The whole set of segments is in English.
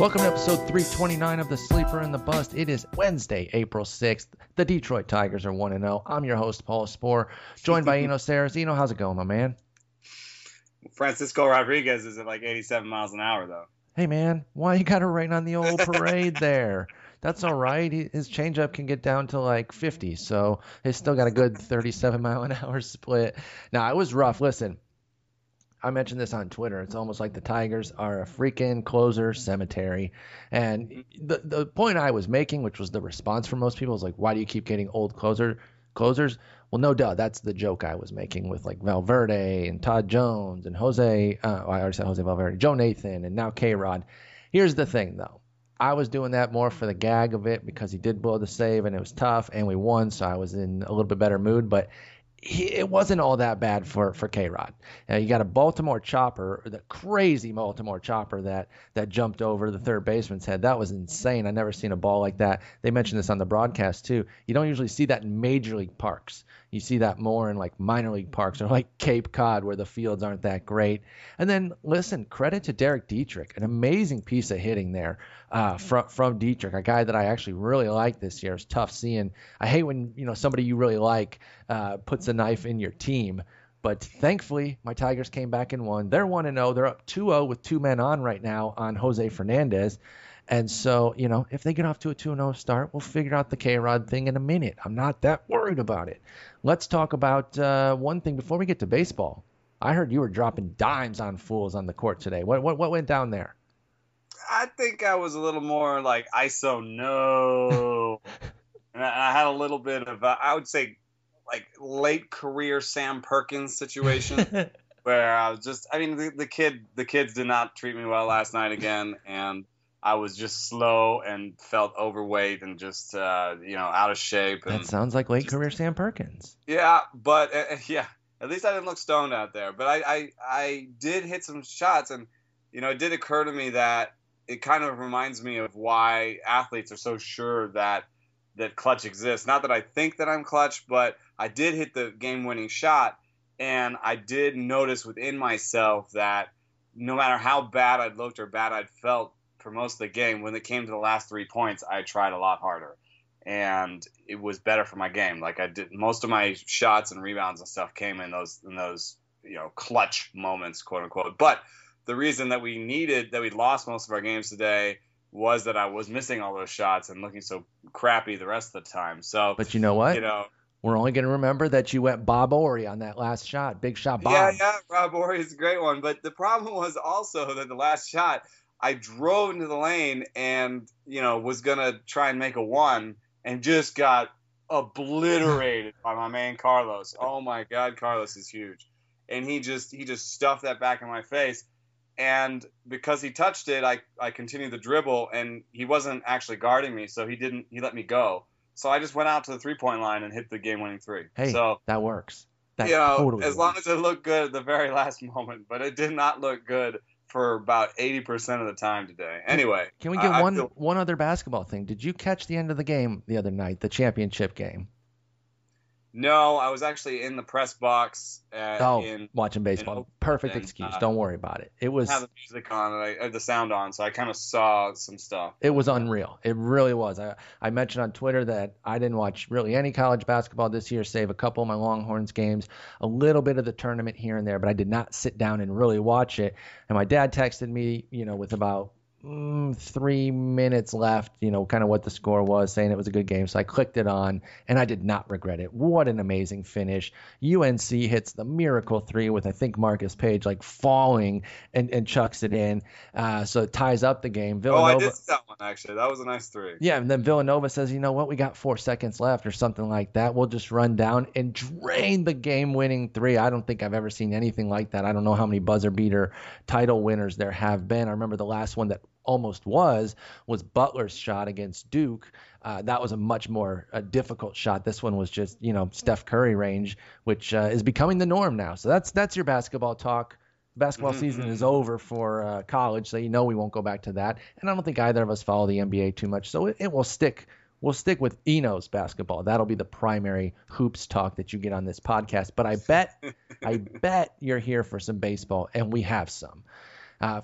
Welcome to episode 329 of The Sleeper and the Bust. It is Wednesday, April 6th. The Detroit Tigers are 1-0. I'm your host, Paul Spohr, joined by Eno Sarris. Eno, how's it going, my man? Francisco Rodriguez is at like 87 miles an hour, though. Hey, man, why you got to rain on the old parade there? That's all right. His changeup can get down to like 50, so he's still got a good 37-mile-an-hour split. Now, it was rough. Listen, I mentioned this on Twitter. It's almost like the Tigers are a freaking closer cemetery. And the point I was making, which was the response from most people, is like, why do you keep getting old closers? Well, no duh. That's the joke I was making with like Valverde and Todd Jones and Jose. I already said Jose Valverde, Joe Nathan, and now K-Rod. Here's the thing, though. I was doing that more for the gag of it because he did blow the save and it was tough and we won, so I was in a little bit better mood. But it wasn't all that bad for K-Rod. Now, you got a Baltimore chopper, the crazy Baltimore chopper that jumped over the third baseman's head. That was insane. I never seen a ball like that. They mentioned this on the broadcast too. You don't usually see that in major league parks. You see that more in like minor league parks or like Cape Cod where the fields aren't that great. And then listen, credit to Derek Dietrich, an amazing piece of hitting there from Dietrich, a guy that I actually really like this year. It's tough seeing. I hate when somebody you really like puts a knife in your team. But thankfully, my Tigers came back and won. They're 1-0. They're up 2-0 with two men on right now on Jose Fernandez. And so, if they get off to a 2-0 start, we'll figure out the K-Rod thing in a minute. I'm not that worried about it. Let's talk about one thing before we get to baseball. I heard you were dropping dimes on fools on the court today. What went down there? I think I was a little more like ISO no. And I had a little bit of, I would say, like late career Sam Perkins situation where I was just, the kids did not treat me well last night again. And I was just slow and felt overweight and just, out of shape. And that sounds like late career Sam Perkins. Yeah, but at least I didn't look stoned out there. But I did hit some shots, and it did occur to me that it kind of reminds me of why athletes are so sure that clutch exists. Not that I think that I'm clutch, but I did hit the game-winning shot, and I did notice within myself that no matter how bad I'd looked or bad I'd felt for most of the game, when it came to the last 3 points, I tried a lot harder, and it was better for my game. Like I did, most of my shots and rebounds and stuff came in those clutch moments, quote unquote. But the reason that we lost most of our games today was that I was missing all those shots and looking so crappy the rest of the time. So, but you know what? We're only going to remember that you went Bob Horry on that last shot, big shot Bob. Yeah, Bob Horry is a great one. But the problem was also that the last shot, I drove into the lane and, was going to try and make a one and just got obliterated by my man Carlos. Oh, my God, Carlos is huge. And he just stuffed that back in my face. And because he touched it, I continued the dribble, and he wasn't actually guarding me, so he let me go. So I just went out to the three-point line and hit the game-winning three. Hey, so, that works. That totally as long works. As it looked good at the very last moment. But it did not look good for about 80% of the time today. Anyway. Can we get one other basketball thing? Did you catch the end of the game the other night, the championship game? No, I was actually in the press box. Watching baseball. Perfect excuse. Don't worry about it. It was. I had the music on and the sound on, so I kind of saw some stuff. It was unreal. It really was. I mentioned on Twitter that I didn't watch really any college basketball this year, save a couple of my Longhorns games, a little bit of the tournament here and there, but I did not sit down and really watch it. And my dad texted me, with about 3 minutes left, kind of what the score was, saying it was a good game. So I clicked it on, and I did not regret it. What an amazing finish. UNC hits the miracle three with, I think, Marcus Page like falling and chucks it in. So it ties up the game. Villanova, I did see that one, actually. That was a nice three. Yeah, and then Villanova says, you know what, we got 4 seconds left or something like that. We'll just run down and drain the game-winning three. I don't think I've ever seen anything like that. I don't know how many buzzer-beater title winners there have been. I remember the last one that almost was Butler's shot against Duke. That was a much more difficult shot. This one was just, Steph Curry range, which is becoming the norm now. So that's your basketball talk. Basketball season is over for college, so we won't go back to that. And I don't think either of us follow the NBA too much, so it will stick. We'll stick with Eno's basketball. That'll be the primary hoops talk that you get on this podcast. But I bet you're here for some baseball, and we have some.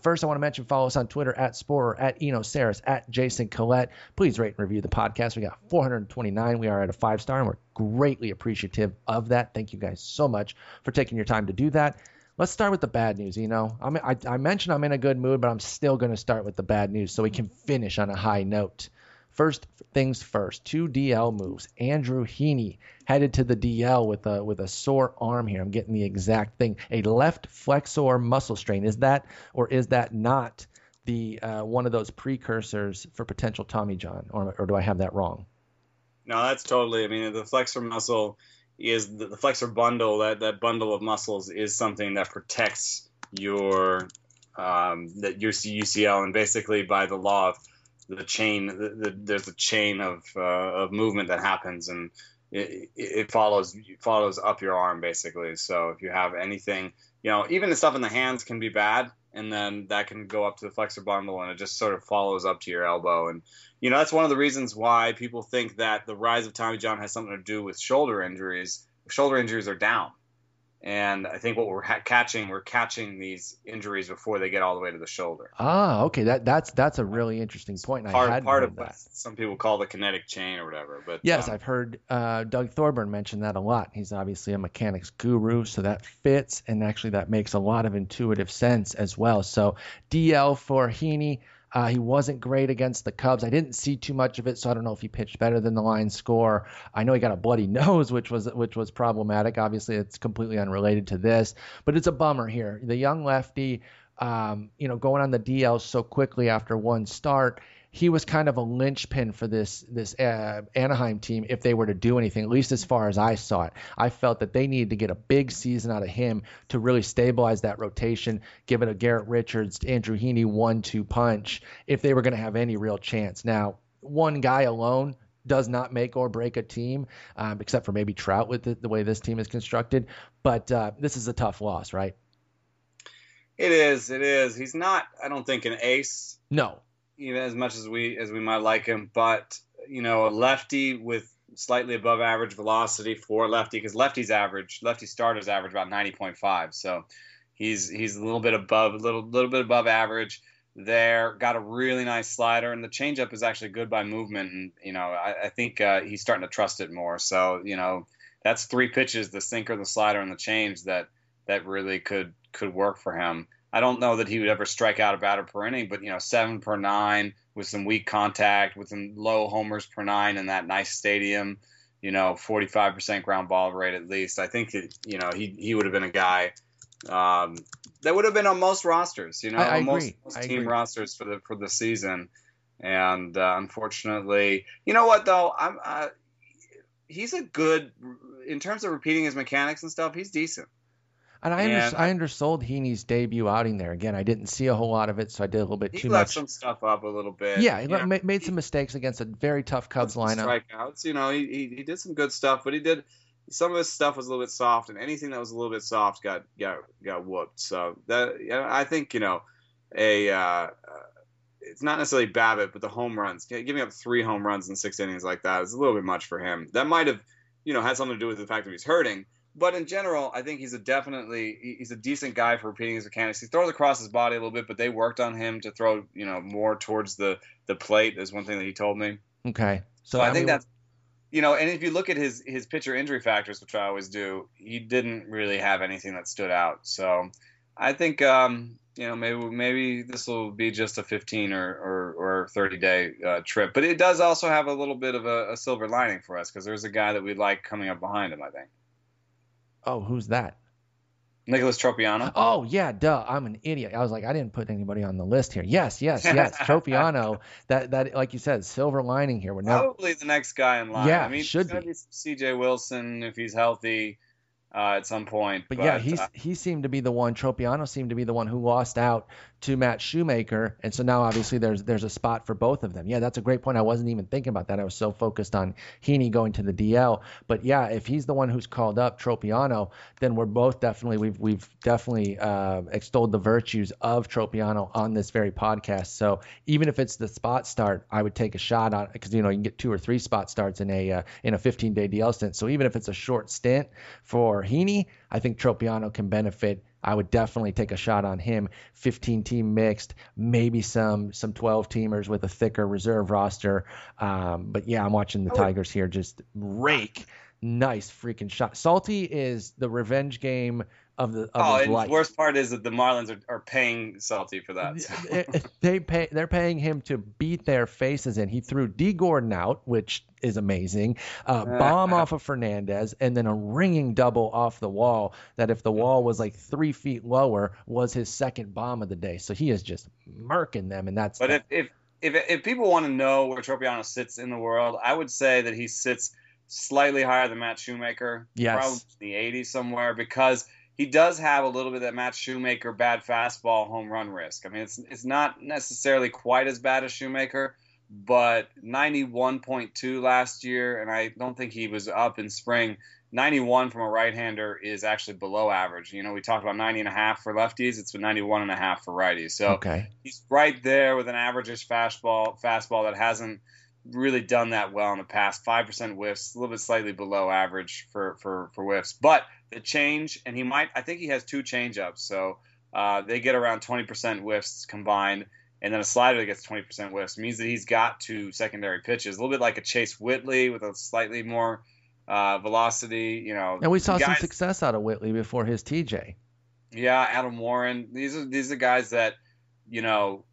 First, I want to mention, follow us on Twitter at Sporer, at Eno Sarris, at Jason Collette. Please rate and review the podcast. We got 429. We are at a 5-star, and we're greatly appreciative of that. Thank you guys so much for taking your time to do that. Let's start with the bad news, Eno. I mentioned I'm in a good mood, but I'm still going to start with the bad news so we can finish on a high note. First things first, two DL moves. Andrew Heaney headed to the DL with a sore arm here. I'm getting the exact thing. A left flexor muscle strain. Is that or is that not the one of those precursors for potential Tommy John? Or do I have that wrong? No, that's totally. I mean, the flexor muscle is the flexor bundle. That bundle of muscles is something that protects your UCL. And basically by the law of the chain, there's a chain of movement that happens, and it follows up your arm basically. So if you have anything, even the stuff in the hands can be bad, and then that can go up to the flexor bundle, and it just sort of follows up to your elbow. And that's one of the reasons why people think that the rise of Tommy John has something to do with shoulder injuries. Shoulder injuries are down, and I think what we're catching these injuries before they get all the way to the shoulder. Ah, okay, that's a really interesting point. Part of that. Some people call the kinetic chain or whatever. But yes, I've heard Doug Thorburn mention that a lot. He's obviously a mechanics guru, so that fits, and actually that makes a lot of intuitive sense as well. So DL for Heaney. He wasn't great against the Cubs. I didn't see too much of it, so I don't know if he pitched better than the line score. I know he got a bloody nose, which was problematic. Obviously, it's completely unrelated to this, but it's a bummer here. The young lefty, going on the DL so quickly after one start, he was kind of a linchpin for this Anaheim team if they were to do anything, at least as far as I saw it. I felt that they needed to get a big season out of him to really stabilize that rotation, give it a Garrett Richards, Andrew Heaney 1-2 punch if they were going to have any real chance. Now, one guy alone does not make or break a team, except for maybe Trout with the way this team is constructed. But this is a tough loss, right? It is. He's not, I don't think, an ace. No. Even as much as we might like him, but a lefty with slightly above average velocity for a lefty, because lefty starters average about 90.5, so he's a little bit above average there. Got a really nice slider, and the changeup is actually good by movement, and I think he's starting to trust it more. So that's three pitches: the sinker, the slider, and the change that really could work for him. I don't know that he would ever strike out a batter per inning, but 7/9 with some weak contact, with some low homers per nine in that nice stadium, 45% ground ball rate at least. I think that he would have been a guy that would have been on most rosters, I agree. Most team rosters for the season. And unfortunately, you know what though, he's a good, in terms of repeating his mechanics and stuff, he's decent. And I undersold Heaney's debut outing there. Again, I didn't see a whole lot of it, so I did a little bit too much. He left some stuff up a little bit. Yeah, he made some mistakes against a very tough Cubs lineup. Strikeouts, he did some good stuff, but he did some of his stuff was a little bit soft, and anything that was a little bit soft got whooped. So that I think it's not necessarily Babbitt, but the home runs, giving up 3 home runs in 6 innings like that is a little bit much for him. That might have had something to do with the fact that he's hurting. But in general, I think he's a decent guy for repeating his mechanics. He throws across his body a little bit, but they worked on him to throw, more towards the plate is one thing that he told me. Okay. So I think that's, and if you look at his pitcher injury factors, which I always do, he didn't really have anything that stood out. So I think, maybe this will be just a 15 or 30-day trip. But it does also have a little bit of a silver lining for us, because there's a guy that we like coming up behind him, I think. Oh, who's that? Nicholas Tropiano. Oh, yeah, duh. I'm an idiot. I was like, I didn't put anybody on the list here. Yes. Tropiano. That, like you said, silver lining here. Probably the next guy in line. Yeah, I mean, should be. C.J. Wilson, if he's healthy at some point. But yeah, he seemed to be the one. Tropiano seemed to be the one who lost out to Matt Shoemaker. And so now, obviously, there's a spot for both of them. Yeah, that's a great point. I wasn't even thinking about that. I was so focused on Heaney going to the DL. But yeah, if he's the one who's called up, Tropiano, then we're both definitely, we've definitely extolled the virtues of Tropiano on this very podcast. So even if it's the spot start, I would take a shot on it, because you can get 2 or 3 spot starts in a 15-day DL stint. So even if it's a short stint for Heaney, I think Tropiano can benefit. I would definitely take a shot on him. 15-team mixed, maybe some 12-teamers with a thicker reserve roster. But, yeah, I'm watching the Tigers here just rake nice freaking shot. Salty is the revenge game of his life. The worst part is that the Marlins are paying Salty for that. So. They're paying him to beat their faces in. He threw D. Gordon out, which is amazing. Bomb off of Fernandez, and then a ringing double off the wall that, if the wall was like 3 feet lower, was his second bomb of the day. So he is just murking them, and that's. But if people want to know where Tropiano sits in the world, I would say that he sits slightly higher than Matt Shoemaker. Yes, probably in the 80s somewhere, because he does have a little bit of that Matt Shoemaker bad fastball home run risk. I mean, it's not necessarily quite as bad as Shoemaker, but 91.2 last year, and I don't think he was up in spring. 91 from a right-hander is actually below average. You know, we talked about 90.5 for lefties. It's been 91.5 for righties. So He's right there with an average-ish fastball that hasn't really done that well in the past. 5% whiffs, a little bit slightly below average for whiffs. But the change, and I think he has two changeups. So they get around 20% whiffs combined, and then a slider that gets 20% whiffs. It means that he's got two secondary pitches, a little bit like a Chase Whitley with a slightly more velocity. You know, and we saw some success out of Whitley before his TJ. Yeah, Adam Warren. These are guys that, you know,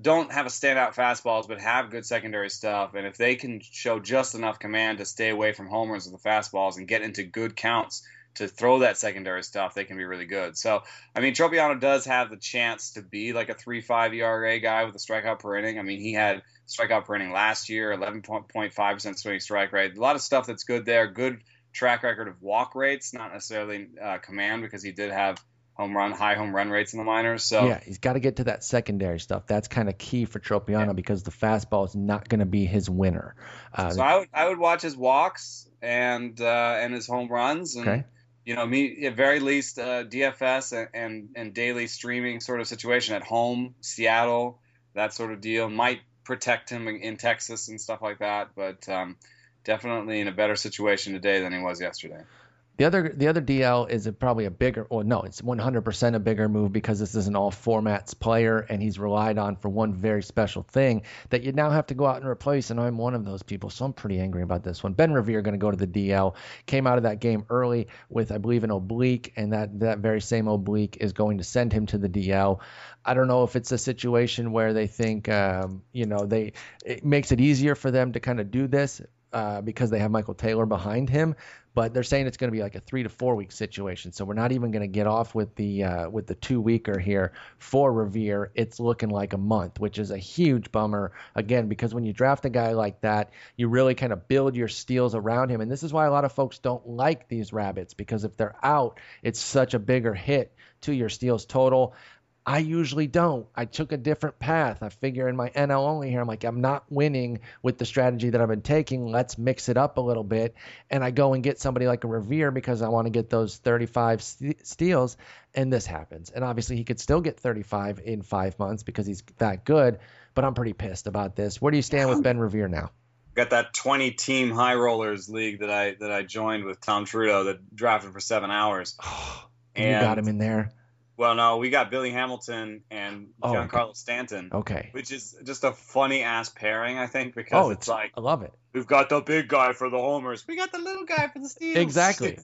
don't have a standout fastballs, but have good secondary stuff. And if they can show just enough command to stay away from home runs with the fastballs and get into good counts to throw that secondary stuff, they can be really good. So, I mean, Tropiano does have the chance to be like a 3.5 ERA guy with a strikeout per inning. I mean, he had strikeout per inning last year, 11.5% swinging strike rate. A lot of stuff that's good there. Good track record of walk rates, not necessarily command, because he did have high home run rates in the minors. So yeah, he's got to get to that secondary stuff. That's kind of key for Tropiano because the fastball is not going to be his winner. So I would watch his walks and his home runs, and you know, me at very least DFS and daily streaming sort of situation at home, Seattle, that sort of deal might protect him in Texas and stuff like that. But definitely in a better situation today than he was yesterday. The other DL is probably a bigger – or no, it's 100% a bigger move, because this is an all-formats player, and he's relied on for one very special thing that you now have to go out and replace, and I'm one of those people, so I'm pretty angry about this one. Ben Revere going to go to the DL. Came out of that game early with, I believe, an oblique, and that very same oblique is going to send him to the DL. I don't know if it's a situation where they think, you know, it makes it easier for them to kind of do this because they have Michael Taylor behind him. But they're saying it's going to be like a 3 to 4 week situation, so we're not even going to get off with the 2 weeker here for Revere. It's looking like a month, which is a huge bummer again, because when you draft a guy like that, you really kind of build your steals around him, and this is why a lot of folks don't like these rabbits, because if they're out, it's such a bigger hit to your steals total. I usually don't. I took a different path. I figure in my NL only here, I'm like, I'm not winning with the strategy that I've been taking. Let's mix it up a little bit. And I go and get somebody like a Revere because I want to get those 35 steals. And this happens. And obviously he could still get 35 in 5 months because he's that good. But I'm pretty pissed about this. Where do you stand with Ben Revere now? Got that 20-team high rollers league that I joined with Tom Trudeau that drafted for 7 hours. And you got him in there. Well, no, we got Billy Hamilton and Giancarlo Stanton, which is just a funny-ass pairing, I think, because it's like – I love it. We've got the big guy for the homers. We got the little guy for the steals. Exactly.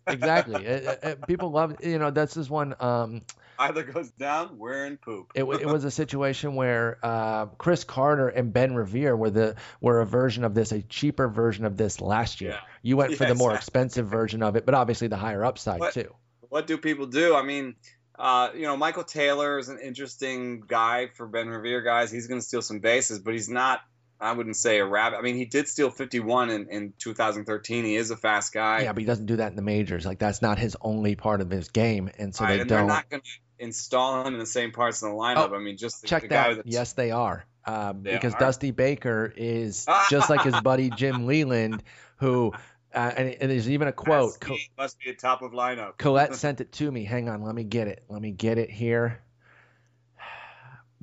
People love – you know, that's this one either goes down, we're in poop. It was a situation where Chris Carter and Ben Revere were a version of this, a cheaper version of this last year. Yeah. You went for the more expensive version of it, but obviously the higher upside too. What do people do? I mean – you know, Michael Taylor is an interesting guy for Ben Revere guys. He's going to steal some bases, but he's not, I wouldn't say a rabbit. I mean, he did steal 51 in 2013. He is a fast guy. Yeah, but he doesn't do that in the majors. Like, that's not his only part of his game. And so they're not going to install him in the same parts of the lineup. I mean, just check the guy with the... Yes, they are. Because Dusty Baker is just like his buddy Jim Leland, who... and there's even a quote. Must be a top of lineup. Colette sent it to me. Hang on. Let me get it here.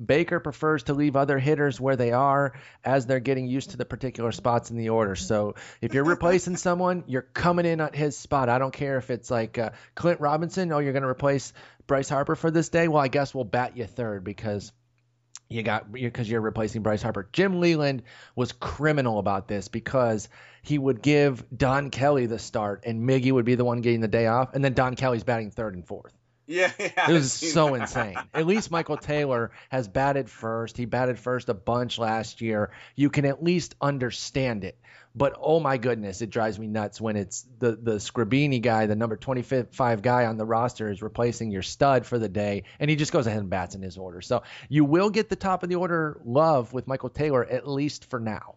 Baker prefers to leave other hitters where they are as they're getting used to the particular spots in the order. So if you're replacing someone, you're coming in at his spot. I don't care if it's like Clint Robinson. No, you're going to replace Bryce Harper for this day? Well, I guess we'll bat you third because you're replacing Bryce Harper. Jim Leland was criminal about this because he would give Don Kelly the start and Miggy would be the one getting the day off, and then Don Kelly's batting third and fourth. Yeah, it was so insane. At least Michael Taylor has batted first. He batted first a bunch last year. You can at least understand it. But, oh, my goodness, it drives me nuts when it's the Scribini guy, the number 25 guy on the roster is replacing your stud for the day, and he just goes ahead and bats in his order. So you will get the top of the order love with Michael Taylor, at least for now.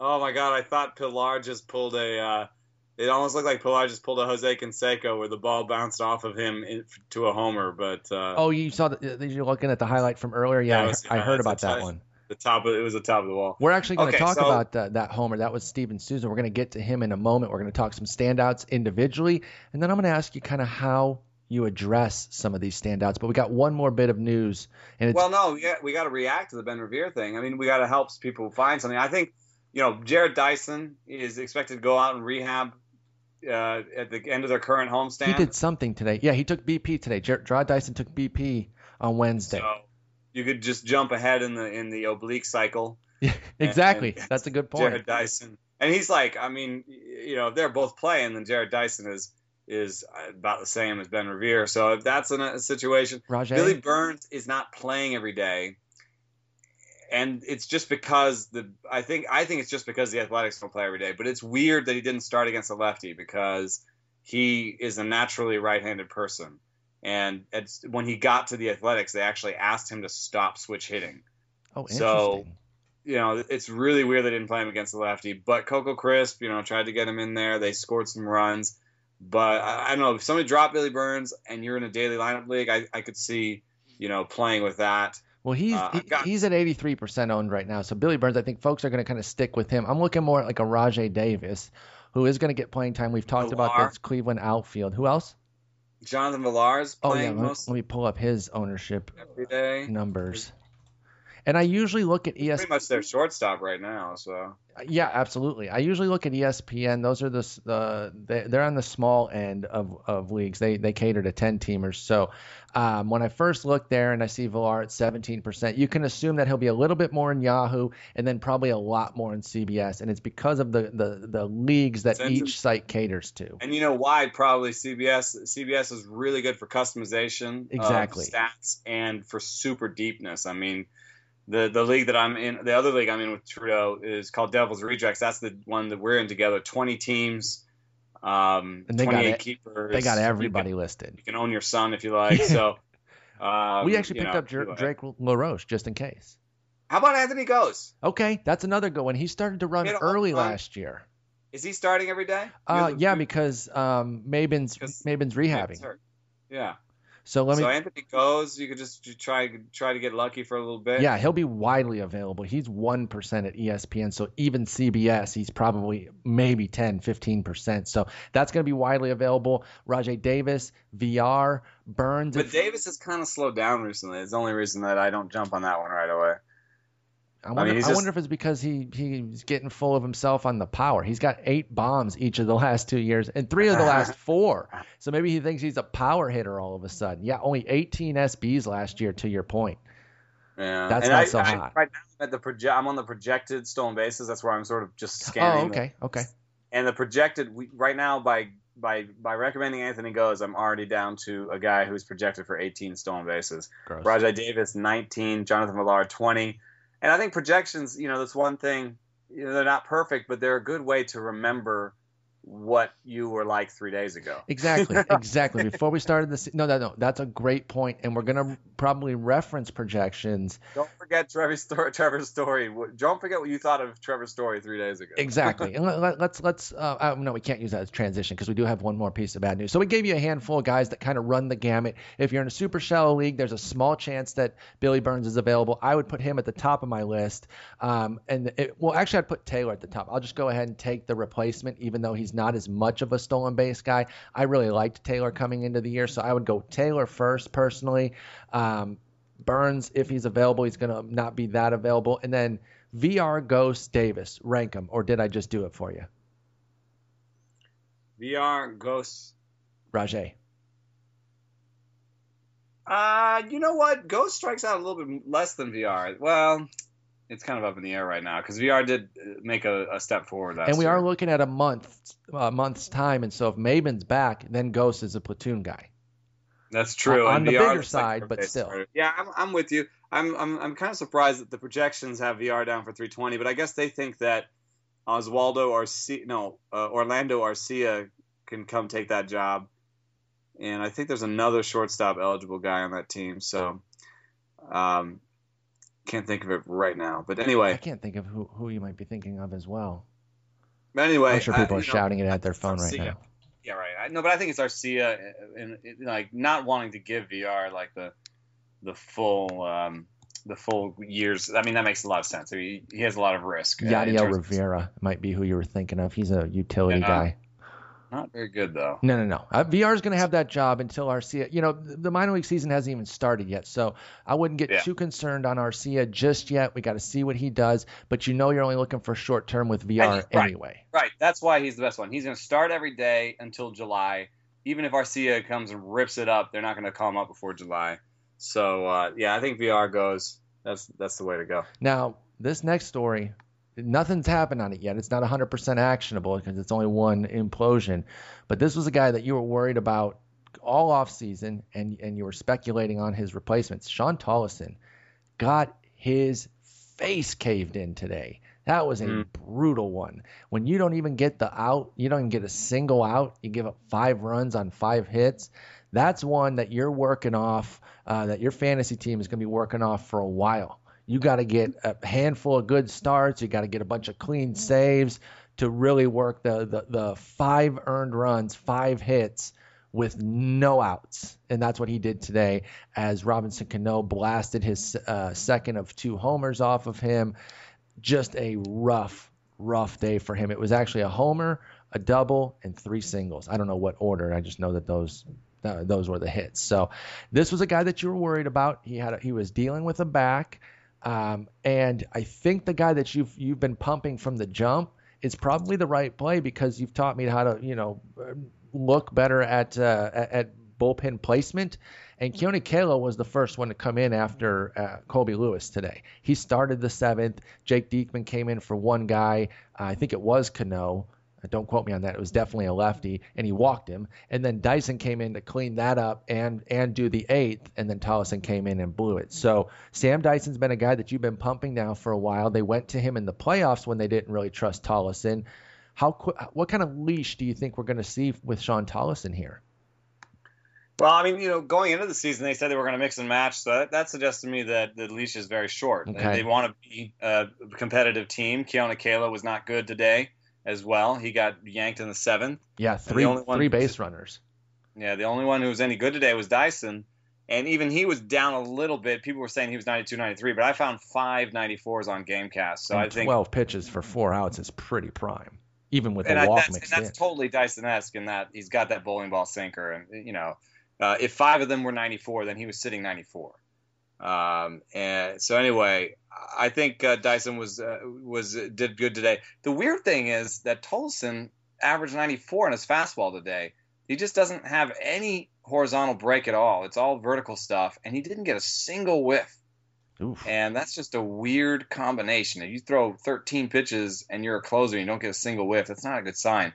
Oh, my God, I thought Pilar just pulled a – it almost looked like Pilar just pulled a Jose Canseco where the ball bounced off of him to a homer. But you saw you're looking at the highlight from earlier. Yeah, I heard about that one. It was the top of the wall. We're actually going to talk about that homer. That was Steven Souza. We're going to get to him in a moment. We're going to talk some standouts individually, and then I'm going to ask you kind of how you address some of these standouts. But we got one more bit of news, and it's we got to react to the Ben Revere thing. I mean, we got to help people find something. I think Jared Dyson is expected to go out and rehab. At the end of their current homestand. He did something today. Yeah, he took BP today. Jared Dyson took BP on Wednesday. So you could just jump ahead in the oblique cycle. Yeah, exactly. And that's a good point. Jared Dyson. And he's like, I mean, if they're both playing, then Jared Dyson is about the same as Ben Revere. So if that's a situation, Billy Burns is not playing every day. And it's just because I think it's just because the Athletics don't play every day. But it's weird that he didn't start against a lefty because he is a naturally right-handed person. And when he got to the Athletics, they actually asked him to stop switch hitting. Oh, interesting. So, it's really weird they didn't play him against the lefty. But Coco Crisp, tried to get him in there. They scored some runs. But I don't know, if somebody dropped Billy Burns and you're in a daily lineup league, I could see, playing with that. Well, he's at 83% owned right now. So Billy Burns, I think folks are going to kind of stick with him. I'm looking more at like a Rajay Davis, who is going to get playing time. We've talked about this Cleveland outfield. Who else? Jonathan Villar's playing most. Let me pull up his ownership everyday numbers. And I usually look at ESPN. Pretty much their shortstop right now. So yeah, absolutely. I usually look at ESPN. Those are they're on the small end of leagues. They cater to 10-teamers. So when I first look there and I see Villar at 17%, you can assume that he'll be a little bit more in Yahoo and then probably a lot more in CBS. And it's because of the leagues that each site caters to. And you know why? Probably CBS is really good for customization, exactly, of stats and for super deepness. I mean, The league that I'm in, the other league I'm in with Trudeau is called Devil's Rejects. That's the one that we're in together. 20 teams, and 28 keepers. They got everybody listed. You can own your son if you like. So we actually picked up Drake LaRoche just in case. How about Anthony Gose? Okay, that's another good one. He started to run early last year. Is he starting every day? Because Mabin's rehabbing. Yeah. So Anthony Gose, you could just try to get lucky for a little bit. Yeah, he'll be widely available. He's 1% at ESPN, so even CBS, he's probably maybe 10, 15%. So that's going to be widely available. Rajay Davis, VR, Burns. But Davis has kind of slowed down recently. It's the only reason that I don't jump on that one right away. I wonder if it's because he's getting full of himself on the power. He's got 8 bombs each of the last 2 years and 3 of the last 4. So maybe he thinks he's a power hitter all of a sudden. Yeah, only 18 SBs last year, to your point. Yeah, that's not so hot. Right now I'm on the projected stolen bases. That's where I'm sort of just scanning. Oh, okay, okay. And the projected right now by recommending Anthony Gose, I'm already down to a guy who's projected for 18 stolen bases. Gross. Rajay Davis 19, Jonathan Villar 20. And I think projections, that's one thing, they're not perfect, but they're a good way to remember what you were like 3 days ago. Exactly. Before we started this, no, that's a great point, and we're going to probably reference projections. Don't forget Trevor Story. Don't forget what you thought of Trevor Story 3 days ago. Exactly. And let's no, we can't use that as transition because we do have one more piece of bad news. So we gave you a handful of guys that kind of run the gamut. If you're in a super shallow league, there's a small chance that Billy Burns is available. I would put him at the top of my list. I'd put Taylor at the top. I'll just go ahead and take the replacement, even though he's not as much of a stolen base guy. I really liked Taylor coming into the year, so I would go Taylor first personally. Burns, if he's available, he's going to not be that available. And then VR, Gose, Davis, rank them, or did I just do it for you? VR, Gose. Rajay. You know what? Gose strikes out a little bit less than VR. Well, it's kind of up in the air right now because VR did make a step forward last year. We are looking at a month's time, and so if Mabon's back, then Gose is a platoon guy. That's true. On the bigger side, but still. Yeah, I'm with you. I'm kind of surprised that the projections have VR down for 320, but I guess they think that Orlando Arcia can come take that job. And I think there's another shortstop eligible guy on that team. So can't think of it right now. But anyway. I can't think of who you might be thinking of as well. But anyway. I'm sure people are shouting it at their phone right now. Yeah, right. But I think it's Arcia and like not wanting to give VR like the full years. I mean, that makes a lot of sense. I mean, he has a lot of risk. Yadiel Rivera might be who you were thinking of. He's a utility guy. Not very good, though. No. VR is going to have that job until Arcia. The minor league season hasn't even started yet, so I wouldn't get too concerned on Arcia just yet. We got to see what he does, but you're only looking for short term with VR anyway. Right. That's why he's the best one. He's going to start every day until July. Even if Arcia comes and rips it up, they're not going to call him up before July. So, I think VR goes. That's the way to go. Now, this next story. Nothing's happened on it yet. It's not 100% actionable because it's only one implosion. But this was a guy that you were worried about all offseason, and you were speculating on his replacements. Shawn Tolleson got his face caved in today. That was a brutal one. When you don't even get the out, you don't even get a single out, you give up 5 runs on 5 hits. That's one that you're working off, that your fantasy team is going to be working off for a while. You got to get a handful of good starts. You got to get a bunch of clean saves to really work the 5 earned runs, 5 hits with no outs. And that's what he did today as Robinson Cano blasted his second of 2 homers off of him. Just a rough day for him. It was actually a homer, a double, and 3 singles. I don't know what order. I just know that those were the hits. So this was a guy that you were worried about. He was dealing with a back. And I think the guy that you've been pumping from the jump is probably the right play because you've taught me how to, look better at bullpen placement. And Keone Kela was the first one to come in after Colby Lewis today. He started the 7th. Jake Diekman came in for one guy. I think it was Cano. Don't quote me on that. It was definitely a lefty, and he walked him. And then Dyson came in to clean that up and do the 8th, and then Tolleson came in and blew it. So Sam Dyson's been a guy that you've been pumping now for a while. They went to him in the playoffs when they didn't really trust Tolleson. What kind of leash do you think we're going to see with Shawn Tolleson here? Well, I mean, going into the season, they said they were going to mix and match. So that suggests to me that the leash is very short. Okay. They want to be a competitive team. Keone Kela was not good today as well. He got yanked in the 7th. Yeah, three base runners. Yeah, the only one who was any good today was Dyson, and even he was down a little bit. People were saying he was 92, 93, but I found 5 94s on GameCast. So I think 12 pitches for 4 outs is pretty prime, even with the walk mixed in. And that's totally Dyson-esque in that he's got that bowling ball sinker, and if 5 of them were 94, then he was sitting 94. And so anyway, I think Dyson did good today. The weird thing is that Tolleson averaged 94 on his fastball today. He just doesn't have any horizontal break at all. It's all vertical stuff, and he didn't get a single whiff. Oof. And that's just a weird combination. If you throw 13 pitches and you're a closer and you don't get a single whiff, that's not a good sign.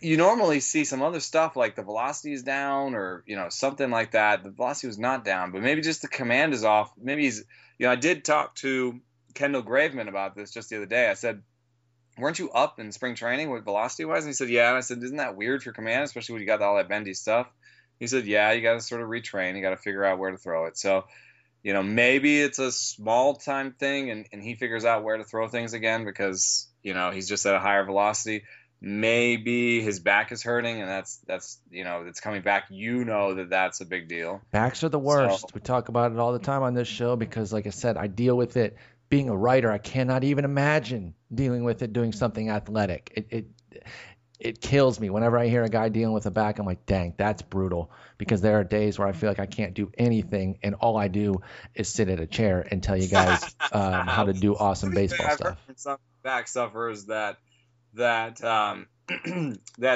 You normally see some other stuff like the velocity is down or, something like that. The velocity was not down, but maybe just the command is off. Maybe he's, I did talk to Kendall Graveman about this just the other day. I said, weren't you up in spring training with velocity-wise? And he said, yeah. And I said, isn't that weird for command, especially when you got all that bendy stuff? He said, yeah, you got to sort of retrain. You got to figure out where to throw it. So, maybe it's a small-time thing and he figures out where to throw things again because, he's just at a higher velocity. Maybe his back is hurting, and that's it's coming back. That's a big deal. Backs are the worst. So, we talk about it all the time on this show because, like I said, I deal with it. Being a writer, I cannot even imagine dealing with it doing something athletic. It kills me. Whenever I hear a guy dealing with a back, I'm like, dang, that's brutal. Because there are days where I feel like I can't do anything, and all I do is sit at a chair and tell you guys how to do awesome baseball stuff. I've heard from some back sufferers that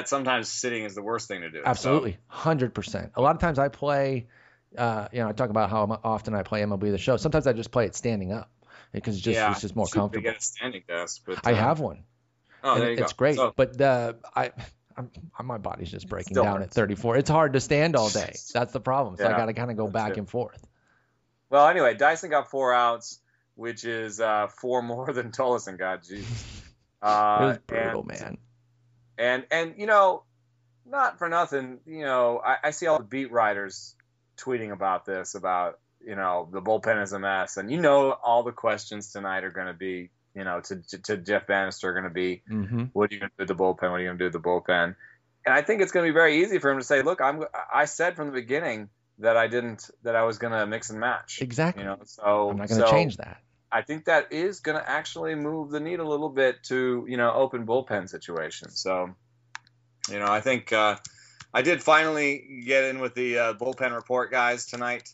sometimes sitting is the worst thing to do. Absolutely. 100%. A lot of times I play I talk about how often I play MLB The Show. Sometimes I just play it standing up because it's just more comfortable. You get a standing desk, but I have one. Oh, there you go. It's great, so, but my body's just breaking down at 34. It's hard to stand all day. That's the problem. So I got to kind of go back and forth. Well, anyway, Dyson got 4 outs, which is 4 more than Tolleson got. Jesus, it was brutal, man. And not for nothing, I see all the beat writers tweeting about this, about the bullpen is a mess, and all the questions tonight are going to be, to Jeff Bannister are going to be, what are you going to do with the bullpen? What are you going to do with the bullpen? And I think it's going to be very easy for him to say, look, I said from the beginning that I was going to mix and match. Exactly. So I'm not going to change that. I think that is going to actually move the needle a little bit to, open bullpen situation. So, I think I did finally get in with the bullpen report guys tonight,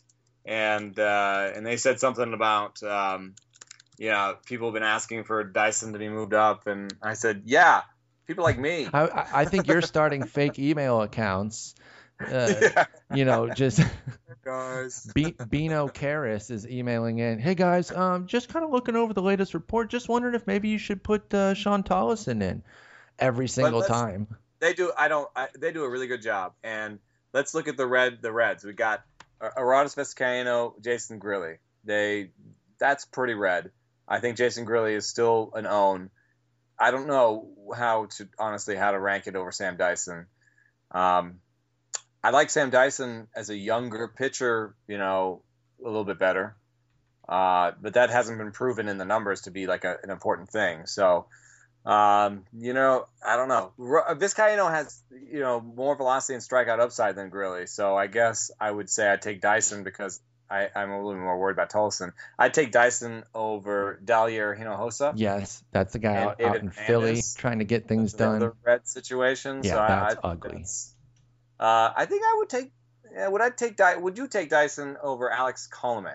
and they said something about, people have been asking for Dyson to be moved up, and I said, people like me. I think you're starting fake email accounts. Guys. Bino Karras is emailing in, hey guys, just kind of looking over the latest report, just wondering if maybe you should put Shawn Tolleson in every single time. They do. They do a really good job. And let's look at the Reds. We got Aroldis Vizcaino, Jason Grilli. That's pretty red. I think Jason Grilli is still an own. I don't know how to rank it over Sam Dyson. I like Sam Dyson as a younger pitcher, a little bit better. But that hasn't been proven in the numbers to be like an important thing. So, I don't know. Vizcaino has, more velocity and strikeout upside than Grilli. So I guess I would say I'd take Dyson because I'm a little bit more worried about Tolleson. I'd take Dyson over Dalier Hinojosa. Yes, that's the guy out in Philly trying to get things done. The red situation. Yeah, so that's ugly. I think I would take. Would you take Dyson over Alex Colomé?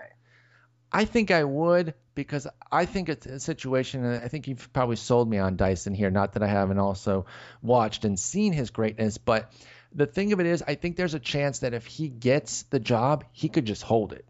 I think I would, because I think it's a situation. I think you've probably sold me on Dyson here. Not that I haven't also watched and seen his greatness, but the thing of it is, I think there's a chance that if he gets the job, he could just hold it.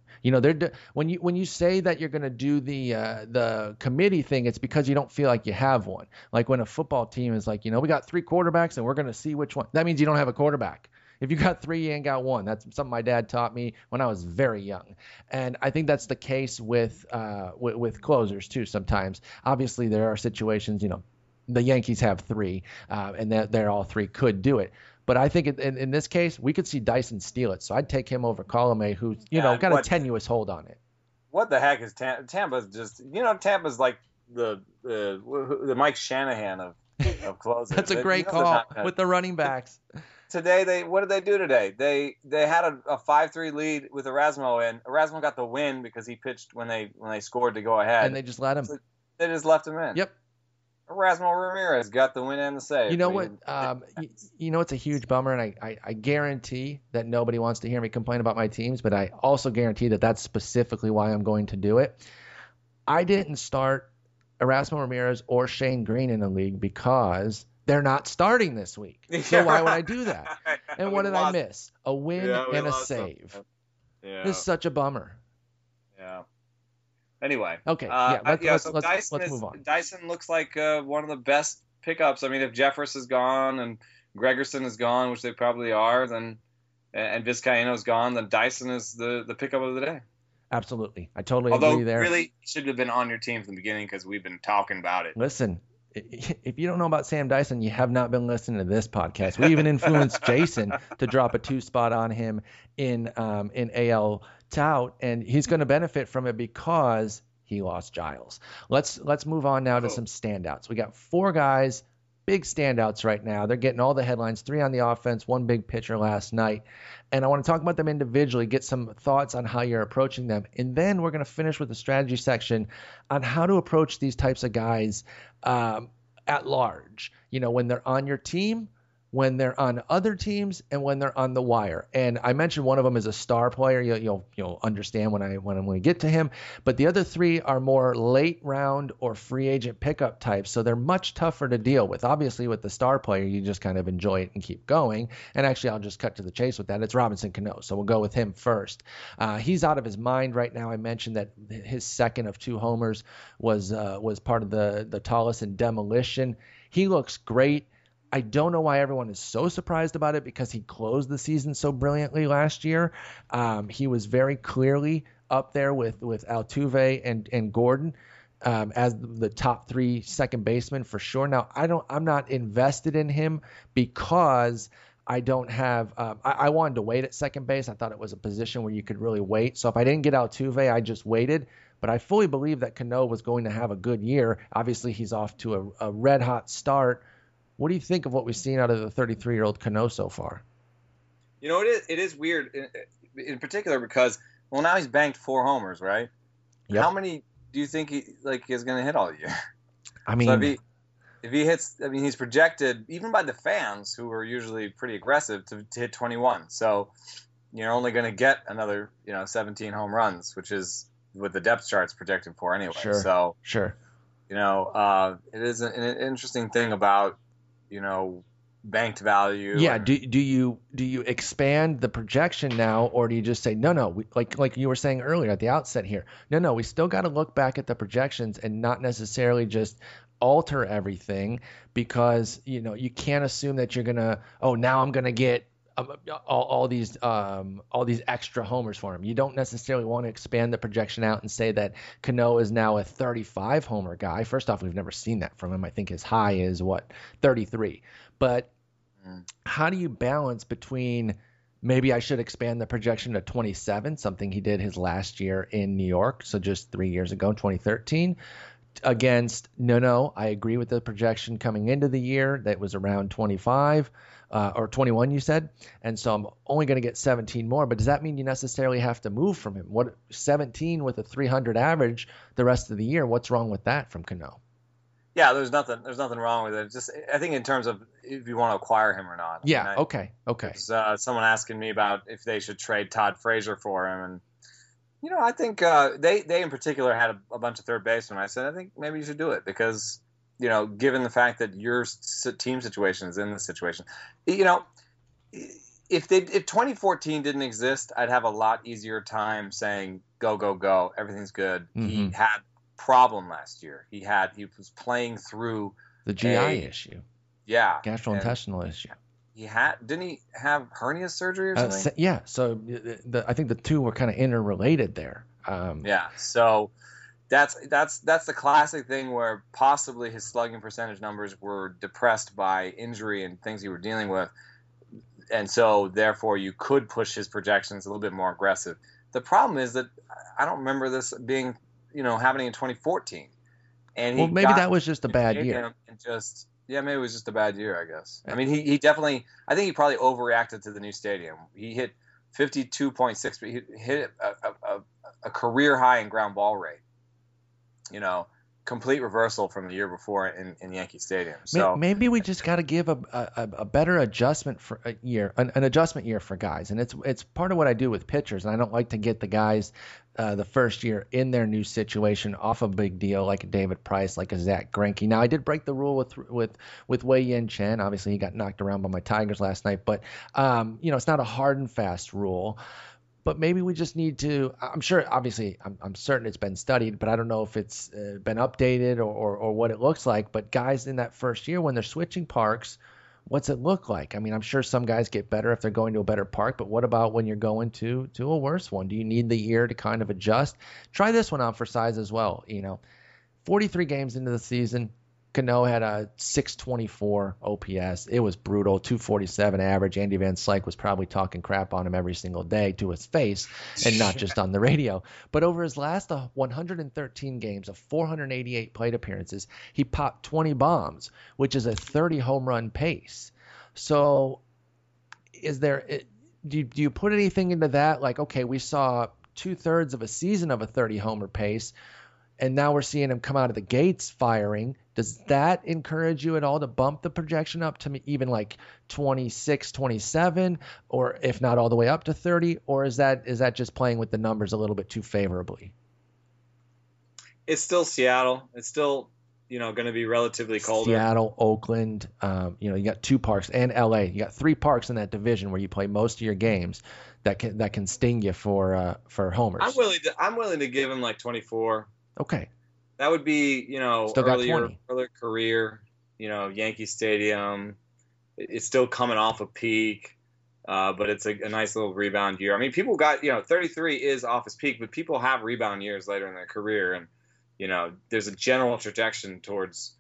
When you say that you're going to do the committee thing, it's because you don't feel like you have one. Like when a football team is like, we got 3 quarterbacks and we're going to see which one. That means you don't have a quarterback. If you got 3, you ain't got one. That's something my dad taught me when I was very young, and I think that's the case with closers too. Sometimes, obviously, there are situations. The Yankees have 3, and they're all 3 could do it. But I think in this case, we could see Dyson steal it. So I'd take him over Colomé, who got a tenuous hold on it. What the heck is Tampa's just? Tampa's like the Mike Shanahan of closers. That's a great call with the running backs. Today what did they do today? They had a 5-3 lead with Erasmo, and Erasmo got the win because he pitched when they scored to go ahead. And they just let him. So they just left him in. Yep. Erasmo Ramirez got the win and the save. You know what? It's a huge bummer, and I guarantee that nobody wants to hear me complain about my teams, but I also guarantee that that's specifically why I'm going to do it. I didn't start Erasmo Ramirez or Shane Green in the league because they're not starting this week. So why would I do that? And what did I miss? A win and a save. Yeah. This is such a bummer. Yeah. Anyway. Okay. Let's move on. Dyson looks like one of the best pickups. I mean, if Jeffress is gone and Gregerson is gone, which they probably are, then and Vizcaino is gone, then Dyson is the pickup of the day. Absolutely. I totally agree there. Really should have been on your team from the beginning because we've been talking about it. Listen. If you don't know about Sam Dyson, you have not been listening to this podcast. We even influenced Jason to drop a 2 spot on him in AL Tout, and he's going to benefit from it because he lost Giles. Let's move on now to some standouts. We got 4 guys, big standouts right now. They're getting all the headlines, 3 on the offense, 1 big pitcher last night. And I want to talk about them individually, get some thoughts on how you're approaching them. And then we're going to finish with the strategy section on how to approach these types of guys at large. When they're on your team, when they're on other teams and when they're on the wire. And I mentioned one of them is a star player. You'll understand when we get to him. But the other three are more late round or free agent pickup types. So they're much tougher to deal with. Obviously, with the star player, you just kind of enjoy it and keep going. And actually, I'll just cut to the chase with that. It's Robinson Cano. So we'll go with him first. He's out of his mind right now. I mentioned that his second of two homers was part of the Tolleson demolition. He looks great. I don't know why everyone is so surprised about it because he closed the season so brilliantly last year. He was very clearly up there with Altuve and Gordon as the top three second baseman for sure. Now, I'm not invested in him because I don't have I wanted to wait at second base. I thought it was a position where you could really wait. So if I didn't get Altuve, I just waited. But I fully believe that Cano was going to have a good year. Obviously, he's off to a red-hot start. What do you think of what we've seen out of the 33-year-old Cano so far? You know, it is weird in particular because, well, now he's banked four homers, right? Yep. How many do you think he is going to hit all year? I mean, so if he hits, I mean, he's projected even by the fans who are usually pretty aggressive to hit 21. So you're only going to get another 17 home runs, which is what the depth chart's projected for anyway. Sure. So sure, it is an interesting thing about. Banked value. Yeah. Do you expand the projection now, or do you just say no? We, like you were saying earlier at the outset here. No. We still got to look back at the projections and not necessarily just alter everything because you can't assume that you're gonna. Oh, now I'm gonna get all these extra homers for him. You don't necessarily want to expand the projection out and say that Cano is now a 35 homer guy. First off, we've never seen that from him. I think his high is 33. But how do you balance between maybe I should expand the projection to 27, something he did his last year in New York, so just 3 years ago, 2013. Against I agree with the projection coming into the year that was around 25 or 21 you said, and so I'm only going to get 17 more. But does that mean you necessarily have to move from him? What 17 with a 300 average the rest of the year? What's wrong with that from Cano? Yeah, there's nothing wrong with it. Just I think in terms of if you want to acquire him or not. Yeah. Okay. Someone asking me about if they should trade Todd Frazier for him and. I think they in particular had a bunch of third basemen. I said, I think maybe you should do it because, given the fact that your team situation is in this situation, if 2014 didn't exist, I'd have a lot easier time saying go, everything's good. Mm-hmm. He had problem last year. He was playing through the GI issue. Yeah, gastrointestinal issue. Didn't he have hernia surgery or something? Yeah, so I think the two were kind of interrelated there. So that's the classic thing where possibly his slugging percentage numbers were depressed by injury and things you were dealing with, and so therefore you could push his projections a little bit more aggressive. The problem is that I don't remember this being happening in 2014, and maybe that was just a bad year. Yeah, maybe it was just a bad year, I guess. I mean, he definitely – I think he probably overreacted to the new stadium. He hit 52.6, but he hit a career high in ground ball rate. Complete reversal from the year before in Yankee Stadium. So maybe we just got to give a better adjustment for a year, an adjustment year for guys, and it's part of what I do with pitchers, and I don't like to get the guys the first year in their new situation off a big deal like a David Price, like a Zach Greinke. Now I did break the rule with Wei-Yin Chen. Obviously, he got knocked around by my Tigers last night, but it's not a hard and fast rule. But maybe we just need to – I'm certain it's been studied, but I don't know if it's been updated or what it looks like. But guys in that first year when they're switching parks, what's it look like? I mean, I'm sure some guys get better if they're going to a better park, but what about when you're going to a worse one? Do you need the year to kind of adjust? Try this one out for size as well. 43 games into the season, Cano had a 624 OPS. It was brutal, 247 average. Andy Van Slyke was probably talking crap on him every single day to his face and not just on the radio. But over his last 113 games of 488 plate appearances, he popped 20 bombs, which is a 30 home run pace. So is there – do you put anything into that? Like, okay, we saw two-thirds of a season of a 30 homer pace. and now we're seeing him come out of the gates firing. Does that encourage you at all to bump the projection up to even like 26, 27, or if not all the way up to 30? Or is that just playing with the numbers a little bit too favorably? It's still Seattle. It's still, going to be relatively cold. Seattle, Oakland, you got 2 parks, and LA. You got 3 parks in that division where you play most of your games that can sting you for homers. I'm willing to give him like 24. Okay. That would be, still earlier career, Yankee Stadium. It's still coming off a peak, but it's a nice little rebound year. I mean, people got, 33 is off his peak, but people have rebound years later in their career. And, there's a general trajectory towards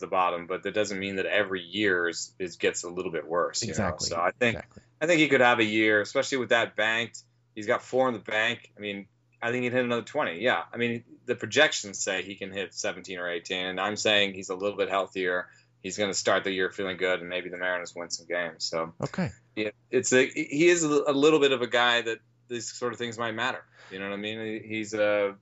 the bottom, but that doesn't mean that every year is gets a little bit worse. Exactly. So I think he could have a year, especially with that banked. He's got 4 in the bank. I mean, I think he'd hit another 20. Yeah. I mean, the projections say he can hit 17 or 18, and I'm saying he's a little bit healthier. He's going to start the year feeling good, and maybe the Mariners win some games. So, okay. Yeah, he is a little bit of a guy that these sort of things might matter. You know what I mean? He's an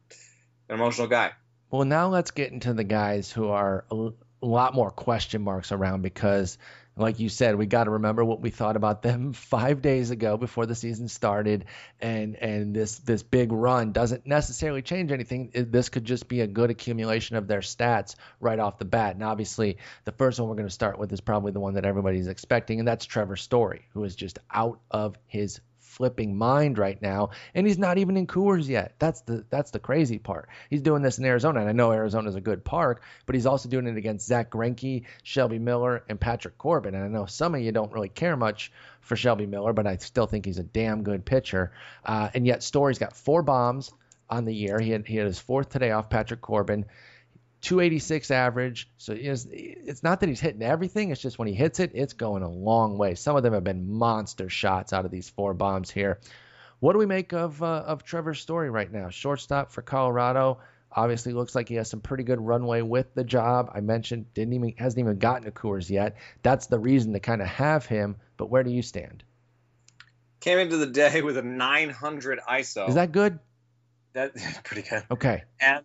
emotional guy. Well, now let's get into the guys who are a lot more question marks around, because like you said, we got to remember what we thought about them 5 days ago before the season started, and this big run doesn't necessarily change anything. This could just be a good accumulation of their stats right off the bat. And obviously, the first one we're going to start with is probably the one that everybody's expecting, and that's Trevor Story, who is just out of his flipping mind right now, and he's not even in Coors yet. That's the crazy part. He's doing this in Arizona, and I know Arizona's a good park, but he's also doing it against Zach Greinke, Shelby Miller, and Patrick Corbin. And I know some of you don't really care much for Shelby Miller, but I still think he's a damn good pitcher. And yet Story's got 4 bombs on the year. He had his 4th today off Patrick Corbin. 286 average. So it's not that he's hitting everything. It's just when he hits it, it's going a long way. Some of them have been monster shots out of these 4 bombs here. What do we make of Trevor Story right now? Shortstop for Colorado. Obviously looks like he has some pretty good runway with the job. I mentioned hasn't even gotten to Coors yet. That's the reason to kind of have him. But where do you stand? Came into the day with a 900 ISO. Is that good? That's pretty good. Okay. And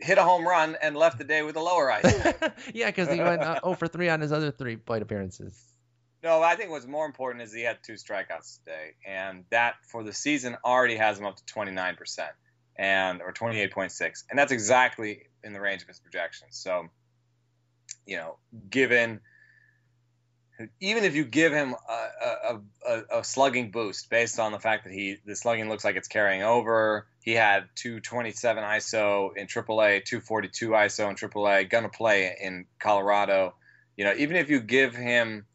hit a home run and left the day with a lower ISO. Yeah, because he went 0 for 3 on his other 3 plate appearances. No, I think what's more important is he had 2 strikeouts today, and that for the season already has him up to 29% or 28.6, and that's exactly in the range of his projections. So, even if you give him a slugging boost based on the fact that the slugging looks like it's carrying over, he had 227 ISO in AAA, 242 ISO in AAA, going to play in Colorado. Even if you give him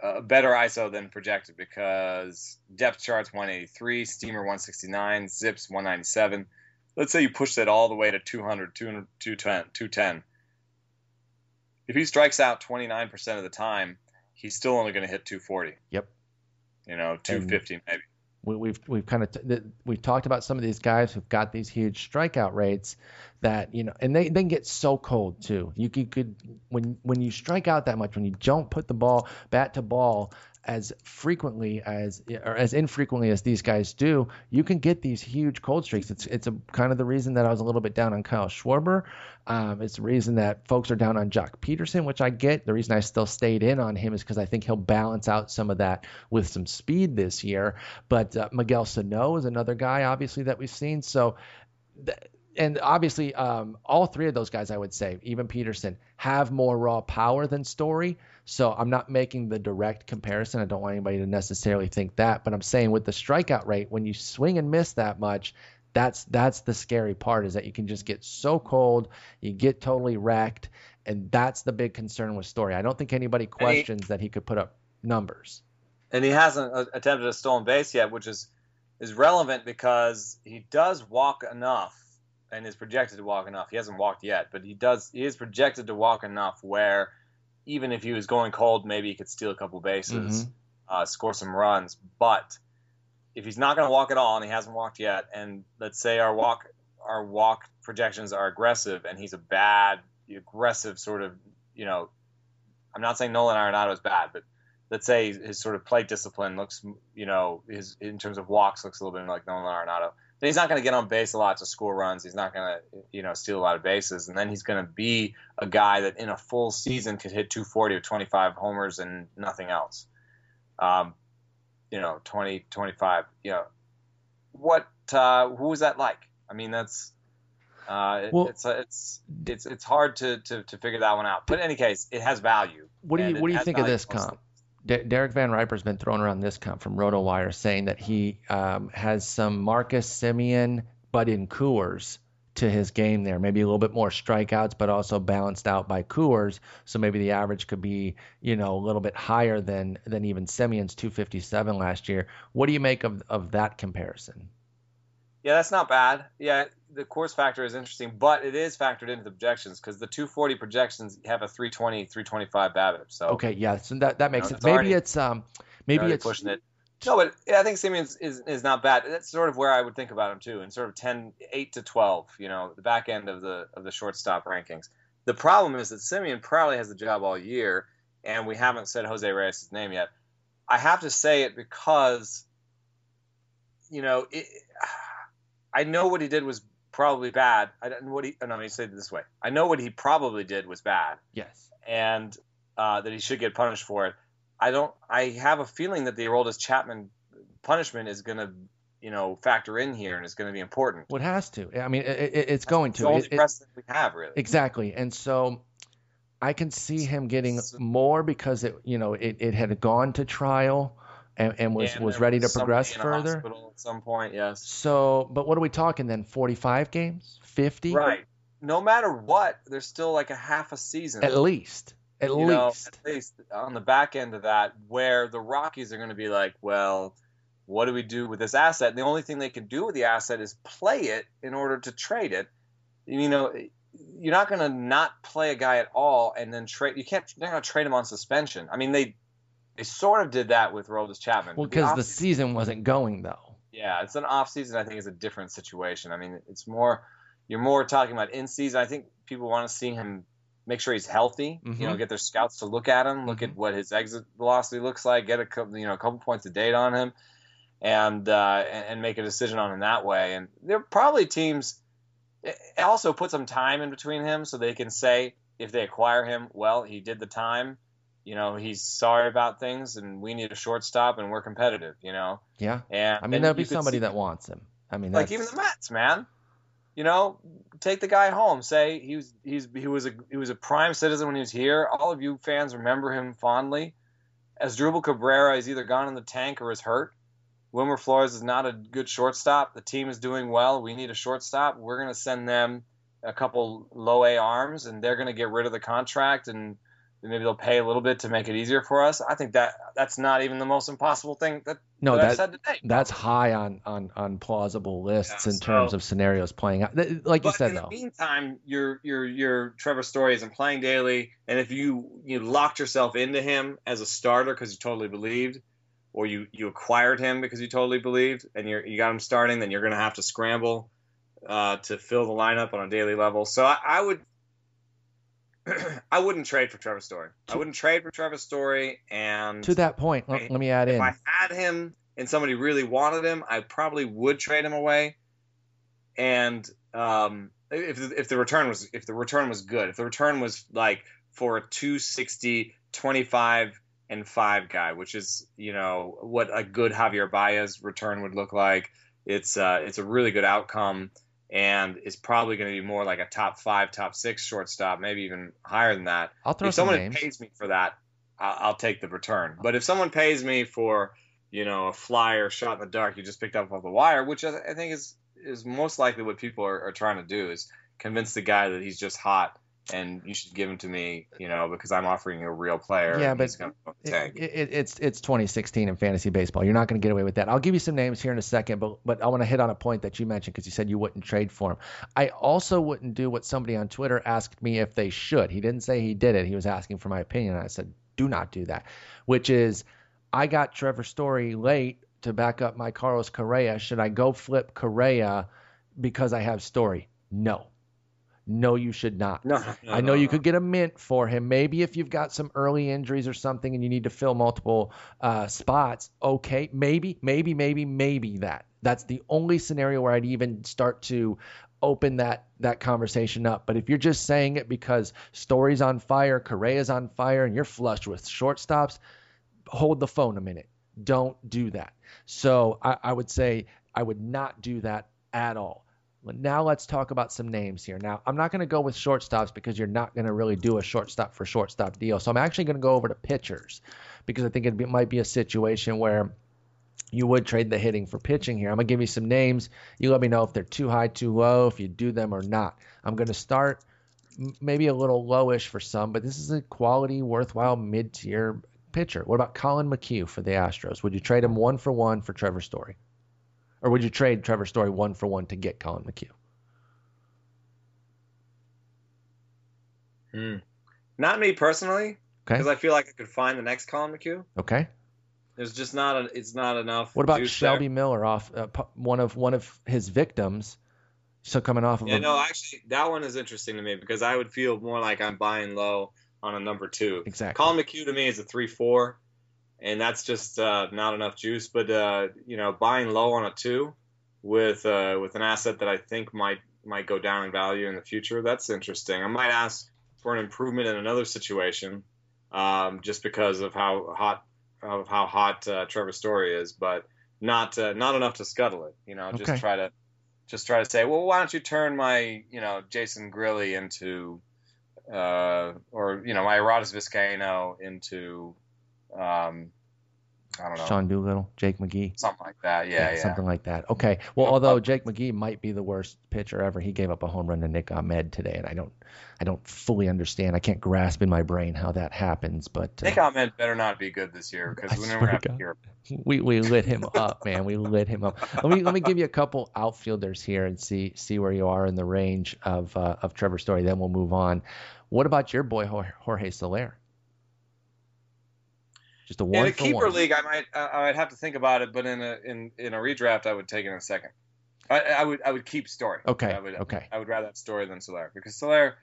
a better ISO than projected, because depth charts 183, steamer 169, zips 197. Let's say you push that all the way to 200, 200, 210, 210. If he strikes out 29% of the time, he's still only going to hit 240. Yep. 250 and maybe. We've kind of we've talked about some of these guys who've got these huge strikeout rates that and they get so cold too. You could when you strike out that much, when you don't put the ball bat to ball as frequently as infrequently as these guys do, you can get these huge cold streaks. It's kind of the reason that I was a little bit down on Kyle Schwarber. It's the reason that folks are down on Jock Peterson, which I get. The reason I still stayed in on him is because I think he'll balance out some of that with some speed this year. But Miguel Sano is another guy, obviously, that we've seen. So, and obviously, all 3 of those guys, I would say, even Peterson, have more raw power than Story. So I'm not making the direct comparison. I don't want anybody to necessarily think that. But I'm saying with the strikeout rate, when you swing and miss that much, that's the scary part, is that you can just get so cold, you get totally wrecked. And that's the big concern with Story. I don't think anybody questions that he could put up numbers. And he hasn't attempted a stolen base yet, which is relevant because he does walk enough and is projected to walk enough. He hasn't walked yet, but he is projected to walk enough where even if he was going cold, maybe he could steal a couple bases, score some runs. But if he's not going to walk at all, and he hasn't walked yet, and let's say our walk projections are aggressive, and he's a bad, aggressive sort of, I'm not saying Nolan Arenado is bad, but let's say his sort of plate discipline looks, in terms of walks, looks a little bit like Nolan Arenado. he's not going to get on base a lot to score runs. He's not going to, steal a lot of bases. And then he's going to be a guy that in a full season could hit 240 with 25 homers and nothing else. 20, 25, who was that like? I mean, that's, it's hard to figure that one out, but in any case, it has value. What do you think of this comp? Derek Van Riper's been thrown around this comp from RotoWire saying that he has some Marcus Semien, but in Coors to his game there. Maybe a little bit more strikeouts, but also balanced out by Coors. So maybe the average could be, a little bit higher than even Semien's 257 last year. What do you make of that comparison? Yeah, that's not bad. Yeah, the Coors factor is interesting, but it is factored into the projections because the 240 projections have a 320, 325 BABIP. So okay, yeah, so that makes sense. Maybe it's pushing it. No, but I think Semien is not bad. That's sort of where I would think about him too, in sort of 8 to 12, the back end of the shortstop rankings. The problem is that Semien probably has the job all year, and we haven't said Jose Reyes' name yet. I have to say it because, I know what he did was probably bad. Let me say it this way. I know what he probably did was bad. Yes. And that he should get punished for it. I have a feeling that the Aroldis Chapman punishment is going to, factor in here and is going to be important. Well, it has to. I mean, it's going to. It's the only precedent we have, really. Exactly. And so I can see him getting more because it had gone to trial. And was ready to progress further. At some point, yes. So, but what are we talking then? 45 games, 50? Right. No matter what, there's still like a half a season at least on the back end of that, where the Rockies are going to be like, well, what do we do with this asset? And the only thing they can do with the asset is play it in order to trade it. You're not going to not play a guy at all and then trade. They're going to trade him on suspension. I mean, they sort of did that with Aroldis Chapman. Well, because the season wasn't going, though. Yeah, it's an off-season. I think it's a different situation. I mean, it's more – you're more talking about in-season. I think people want to see him make sure he's healthy, mm-hmm. Get their scouts to look at him, look mm-hmm. at what his exit velocity looks like, get a couple points of data on him, and make a decision on him that way. And there are probably teams – also put some time in between him so they can say if they acquire him, well, he did the time. He's sorry about things, and we need a shortstop, and we're competitive, Yeah. And I mean, there'll be somebody that wants him. I mean, like even the Mets, man. Take the guy home. Say he was a prime citizen when he was here. All of you fans remember him fondly. Asdrubal Cabrera is either gone in the tank or is hurt. Wilmer Flores is not a good shortstop. The team is doing well. We need a shortstop. We're going to send them a couple low A arms, and they're going to get rid of the contract and. Maybe they'll pay a little bit to make it easier for us. I think that's not even the most impossible thing that I said today. That's high on plausible lists in terms of scenarios playing out. Like you said, though. In the meantime, your Trevor Story isn't playing daily, and if you locked yourself into him as a starter because you totally believed, or you acquired him because you totally believed, and you got him starting, then you're going to have to scramble to fill the lineup on a daily level. So I would. I wouldn't trade for Trevor Story. And to that point, let me add in. If I had him and somebody really wanted him, I probably would trade him away. And if the return was good, if the return was like for a 260, 25 and 5 guy, which is, what a good Javier Baez return would look like. It's a really good outcome. And it's probably going to be more like a top 5, top 6 shortstop, maybe even higher than that. I'll throw some names. If someone pays me for that, I'll take the return. But if someone pays me for, a flyer shot in the dark you just picked up off the wire, which I think is most likely what people are trying to do is convince the guy that he's just hot and you should give him to me, because I'm offering you a real player. Yeah, but it's 2016 in fantasy baseball. You're not going to get away with that. I'll give you some names here in a second, but I want to hit on a point that you mentioned because you said you wouldn't trade for him. I also wouldn't do what somebody on Twitter asked me if they should. He didn't say he did it. He was asking for my opinion. I said, do not do that, which is I got Trevor Story late to back up my Carlos Correa. Should I go flip Correa because I have Story? No. No, you should not. I know you could get a mint for him. Maybe if you've got some early injuries or something and you need to fill multiple spots, okay, maybe that. That's the only scenario where I'd even start to open that conversation up. But if you're just saying it because Story's on fire, Correa's on fire, and you're flushed with shortstops, hold the phone a minute. Don't do that. So I would say I would not do that at all. But now let's talk about some names here. Now, I'm not going to go with shortstops because you're not going to really do a shortstop for shortstop deal. So I'm actually going to go over to pitchers because I think it might be a situation where you would trade the hitting for pitching here. I'm going to give you some names. You let me know if they're too high, too low, if you do them or not. I'm going to start maybe a little lowish for some, but this is a quality, worthwhile mid-tier pitcher. What about Colin McHugh for the Astros? Would you trade him 1-for-1 for Trevor Story? Or would you trade Trevor Story 1-for-1 to get Colin McHugh? Not me personally, because I feel like I could find the next Colin McHugh. Okay. There's just it's not enough. What about Shelby Miller off one of his victims? So coming off of actually that one is interesting to me because I would feel more like I'm buying low on a number two. Exactly. Colin McHugh to me is a 3-4. And that's just not enough juice. But, buying low on a 2 with an asset that I think might go down in value in the future, that's interesting. I might ask for an improvement in another situation just because of how hot Trevor Story is, but not enough to scuttle it. Okay. Just try to say, well, why don't you turn my Jason Grilli into my Aroldis Vizcaino into – I don't know. Sean Doolittle, Jake McGee. Something like that, yeah. Something like that. Okay. Well, although Jake McGee might be the worst pitcher ever. He gave up a home run to Nick Ahmed today, and I don't fully understand. I can't grasp in my brain how that happens. But Nick Ahmed better not be good this year because we never have to hear him. We lit him up, man. We lit him up. Let me give you a couple outfielders here and see where you are in the range of Trevor Story. Then we'll move on. What about your boy Jorge Soler? Just in a keeper league, I might have to think about it, but in a redraft, I would take it in a second. I would keep Story. Okay. I would rather have Story than Soler because Soler,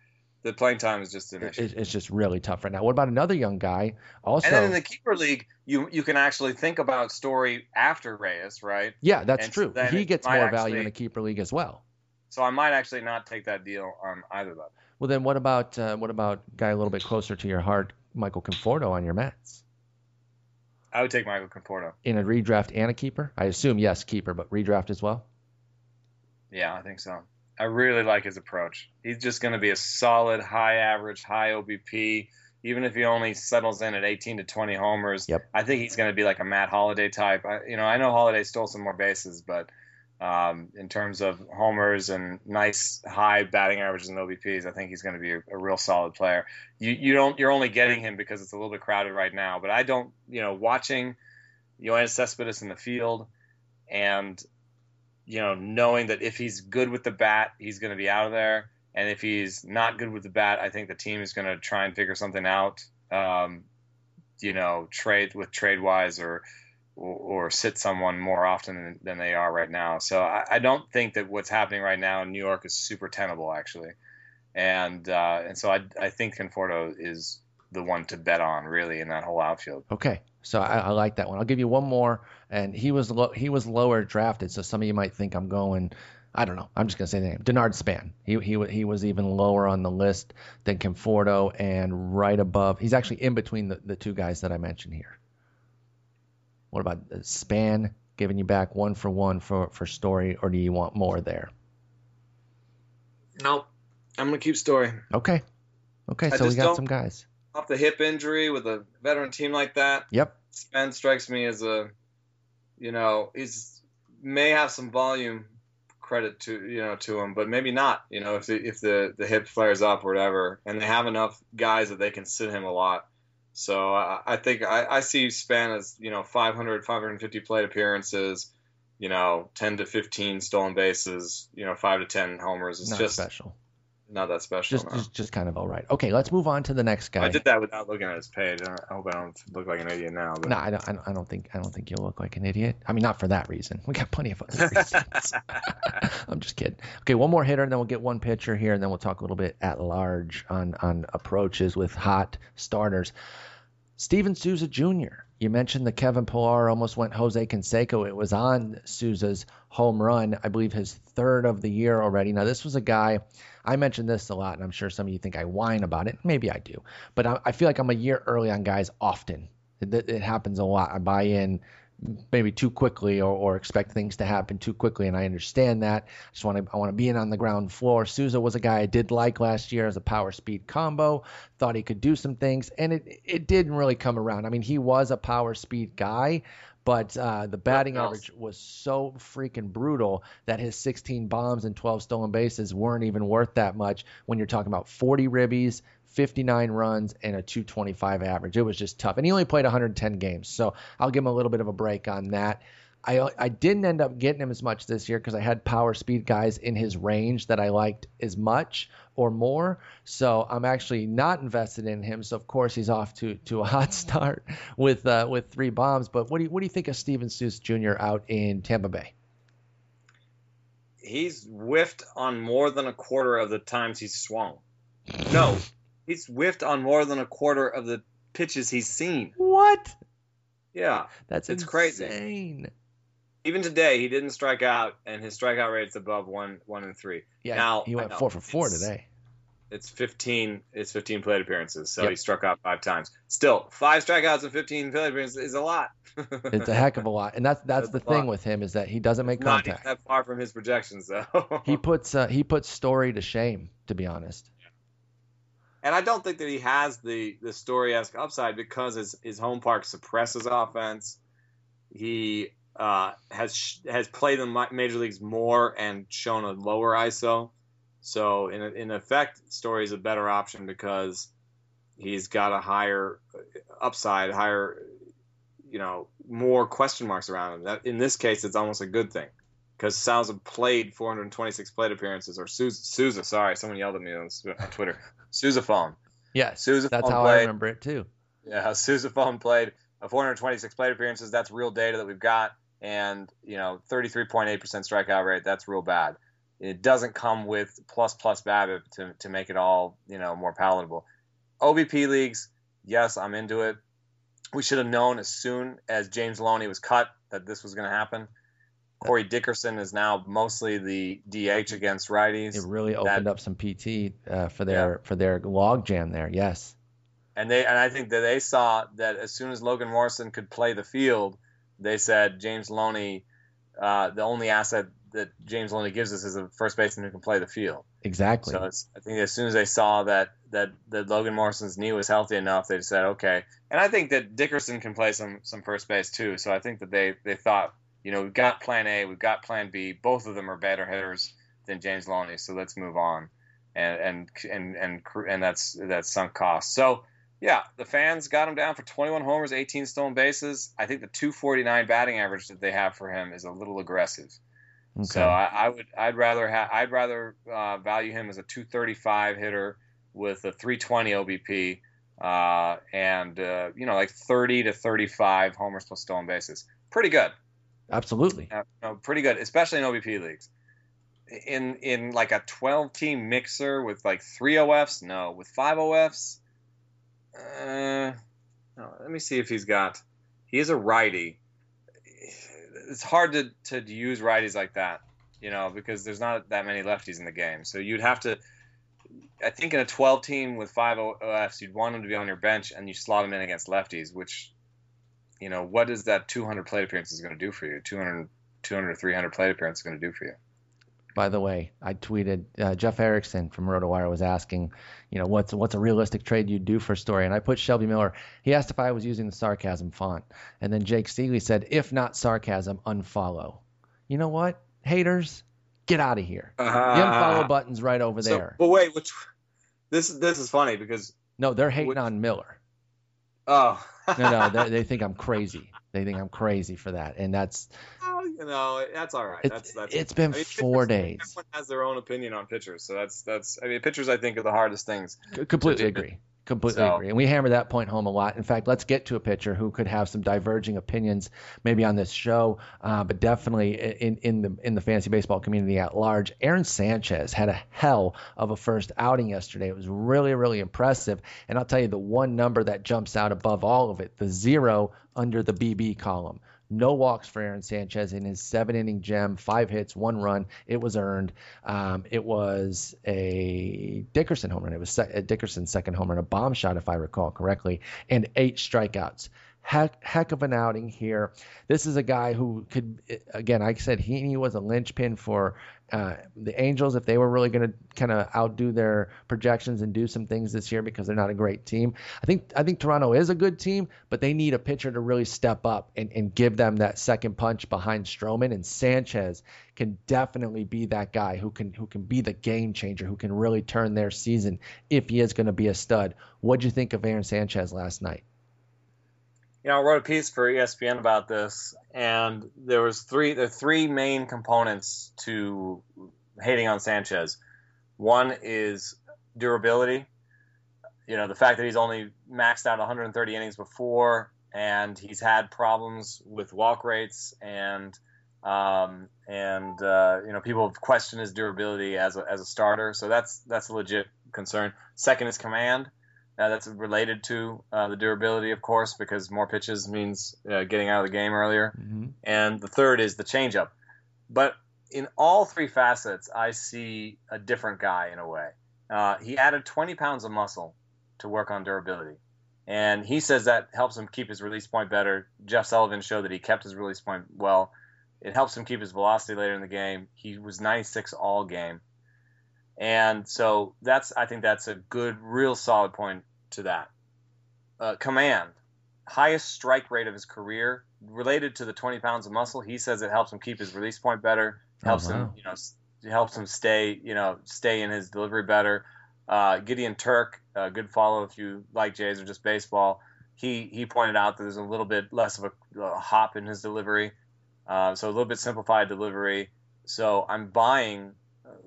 the playing time is just an issue. It's just really tough right now. What about another young guy? Also, and then in the keeper league, you can actually think about Story after Reyes, right? Yeah, that's true. So he gets more value in the keeper league as well. So I might actually not take that deal on either level. Well, then what about a guy a little bit closer to your heart, Michael Conforto on your Mets? I would take Michael Conforto. In a redraft and a keeper? I assume, yes, keeper, but redraft as well? Yeah, I think so. I really like his approach. He's just going to be a solid, high average, high OBP. Even if he only settles in at 18 to 20 homers, yep. I think he's going to be like a Matt Holliday type. I know Holliday stole some more bases, but in terms of homers and nice high batting averages and OBPs, I think he's going to be a real solid player. You're only getting him because it's a little bit crowded right now. But watching Yoenis Cespedes in the field and knowing that if he's good with the bat, he's going to be out of there, and if he's not good with the bat, I think the team is going to try and figure something out. Trade-wise or sit someone more often than they are right now. So I don't think that what's happening right now in New York is super tenable, actually. And so I think Conforto is the one to bet on, really, in that whole outfield. Okay, so I like that one. I'll give you one more, and he was lower drafted, so some of you might think I'm going – I don't know. I'm just going to say the name. Denard Span. He was even lower on the list than Conforto and right above – he's actually in between the two guys that I mentioned here. What about Span giving you back 1-for-1 for Story, or do you want more there? No, I'm going to keep Story. Okay, so we got some guys. Off the hip injury with a veteran team like that. Yep. Span strikes me as he's may have some volume credit to him, but maybe not, if the hip flares up or whatever, and they have enough guys that they can sit him a lot. So I think I see Span as, 500, 550 plate appearances, 10 to 15 stolen bases, 5 to 10 homers. It's not just special. Not that special. Just kind of all right. Okay, let's move on to the next guy. I did that without looking at his page. I hope I don't look like an idiot now. But... No, I don't think you'll look like an idiot. I mean, not for that reason. We got plenty of other reasons. I'm just kidding. Okay, one more hitter, and then we'll get one pitcher here, and then we'll talk a little bit at large on approaches with hot starters. Steven Souza Jr. You mentioned that Kevin Pilar almost went Jose Canseco. It was on Souza's home run, I believe his third of the year already. Now, this was a guy, I mentioned this a lot, and I'm sure some of you think I whine about it. Maybe I do. But I feel like I'm a year early on guys often. It happens a lot. I buy in maybe too quickly or expect things to happen too quickly, and I understand that. I want to be in on the ground floor. Souza was a guy I did like last year as a power-speed combo, thought he could do some things, and it didn't really come around. I mean, he was a power-speed guy, but the batting average was so freaking brutal that his 16 bombs and 12 stolen bases weren't even worth that much when you're talking about 40 ribbies, 59 runs, and a 225 average. It was just tough. And he only played 110 games, so I'll give him a little bit of a break on that. I didn't end up getting him as much this year because I had power speed guys in his range that I liked as much or more. So I'm actually not invested in him. So, of course, he's off to a hot start with three bombs. But what do you think of Steven Souza Jr. out in Tampa Bay? He's whiffed on more than a quarter of the times he's swung. No. He's whiffed on more than a quarter of the pitches he's seen. What? Yeah. It's insane. Crazy. Even today, he didn't strike out, and his strikeout rate's above 1 in 3. Yeah, now, he went 4 for 4 today. It's 15. It's 15 plate appearances, so He struck out 5 times. Still, 5 strikeouts and 15 plate appearances is a lot. It's a heck of a lot, and that's the thing with him is that he doesn't make contact. Not that far from his projections, though. he puts Story to shame, to be honest. And I don't think that he has the Story-esque upside because his home park suppresses offense. He has played in major leagues more and shown a lower ISO. So in effect, Story's a better option because he's got a higher upside, more question marks around him. That, in this case, it's almost a good thing because Souza played 426 plate appearances, or Souza. Sorry, someone yelled at me on Twitter. Sousaphone. Yes, Sousaphone, that's how I remember it too. Yeah, Sousaphone played 426 plate appearances. That's real data that we've got. And, 33.8% strikeout rate, that's real bad. It doesn't come with plus BABIP to make it all, more palatable. OBP leagues, yes, I'm into it. We should have known as soon as James Loney was cut that this was going to happen. Corey Dickerson is now mostly the DH against righties. It really opened up some PT for their log jam there. Yes, and I think that they saw that as soon as Logan Morrison could play the field, they said James Loney, the only asset that James Loney gives us is a first baseman who can play the field. Exactly. So I think as soon as they saw that Logan Morrison's knee was healthy enough, they said okay. And I think that Dickerson can play some first base too. So I think that they thought, we've got plan A, we've got plan B. Both of them are better hitters than James Loney, so let's move on. And that's sunk cost. So, yeah, the fans got him down for 21 homers, 18 stolen bases. I think the 249 batting average that they have for him is a little aggressive. Okay. So I'd rather value him as a 235 hitter with a 320 OBP and 30 to 35 homers plus stolen bases. Pretty good. Absolutely. Pretty good, especially in OBP leagues. In like a 12-team mixer with like 3 OFs? No. With 5 OFs? No. Let me see if he's got... He is a righty. It's hard to use righties like that, because there's not that many lefties in the game. So you'd have to... I think in a 12-team with 5 OFs, you'd want him to be on your bench, and you slot him in against lefties, which... what is that 200 plate appearances going to do for you? 200 or 300 plate appearances going to do for you? By the way, I tweeted, Jeff Erickson from RotoWire was asking, what's a realistic trade you'd do for Story? And I put Shelby Miller. He asked if I was using the sarcasm font. And then Jake Seeley said, if not sarcasm, unfollow. You know what? Haters, get out of here. The unfollow button's right over there. But wait, this is funny because... No, they're hating on Miller. Oh, no, they think I'm crazy. They think I'm crazy for that, and that's that's all right. It's been 4 days. Everyone has their own opinion on pitchers, so pitchers I think are the hardest things. Completely agree. Completely agree. And we hammer that point home a lot. In fact, let's get to a pitcher who could have some diverging opinions maybe on this show, but definitely in the fantasy baseball community at large. Aaron Sanchez had a hell of a first outing yesterday. It was really, really impressive. And I'll tell you the one number that jumps out above all of it, the zero under the BB column. No walks for Aaron Sanchez in his 7-inning gem, 5 hits, 1 run. It was earned. It was a Dickerson home run. It was Dickerson's second home run, a bomb shot, if I recall correctly, and 8 strikeouts. Heck of an outing here. This is a guy who could, again, like I said, he was a linchpin for the Angels if they were really going to kind of outdo their projections and do some things this year because they're not a great team. I think Toronto is a good team, but they need a pitcher to really step up and give them that second punch behind Stroman, and Sanchez can definitely be that guy who can be the game changer, who can really turn their season if he is going to be a stud. What'd you think of Aaron Sanchez last night? You know, I wrote a piece for ESPN about this, and there are three main components to hating on Sanchez. One is durability. You know, the fact that he's only maxed out 130 innings before, and he's had problems with walk rates, and you know, people have questioned his durability as a starter. So that's a legit concern. Second is command. Now, that's related to the durability, of course, because more pitches means getting out of the game earlier. Mm-hmm. And the third is the changeup. But in all three facets, I see a different guy in a way. He added 20 pounds of muscle to work on durability. And he says that helps him keep his release point better. Jeff Sullivan showed that he kept his release point well. It helps him keep his velocity later in the game. He was 96 all game. And so I think that's a good, real solid point to that. Command, highest strike rate of his career, related to the 20 pounds of muscle. He says it helps him keep his release point better, helps him stay in his delivery better. Gideon Turk, a good follow if you like Jays or just baseball. He pointed out that there's a little bit less of a hop in his delivery, so a little bit simplified delivery. So I'm buying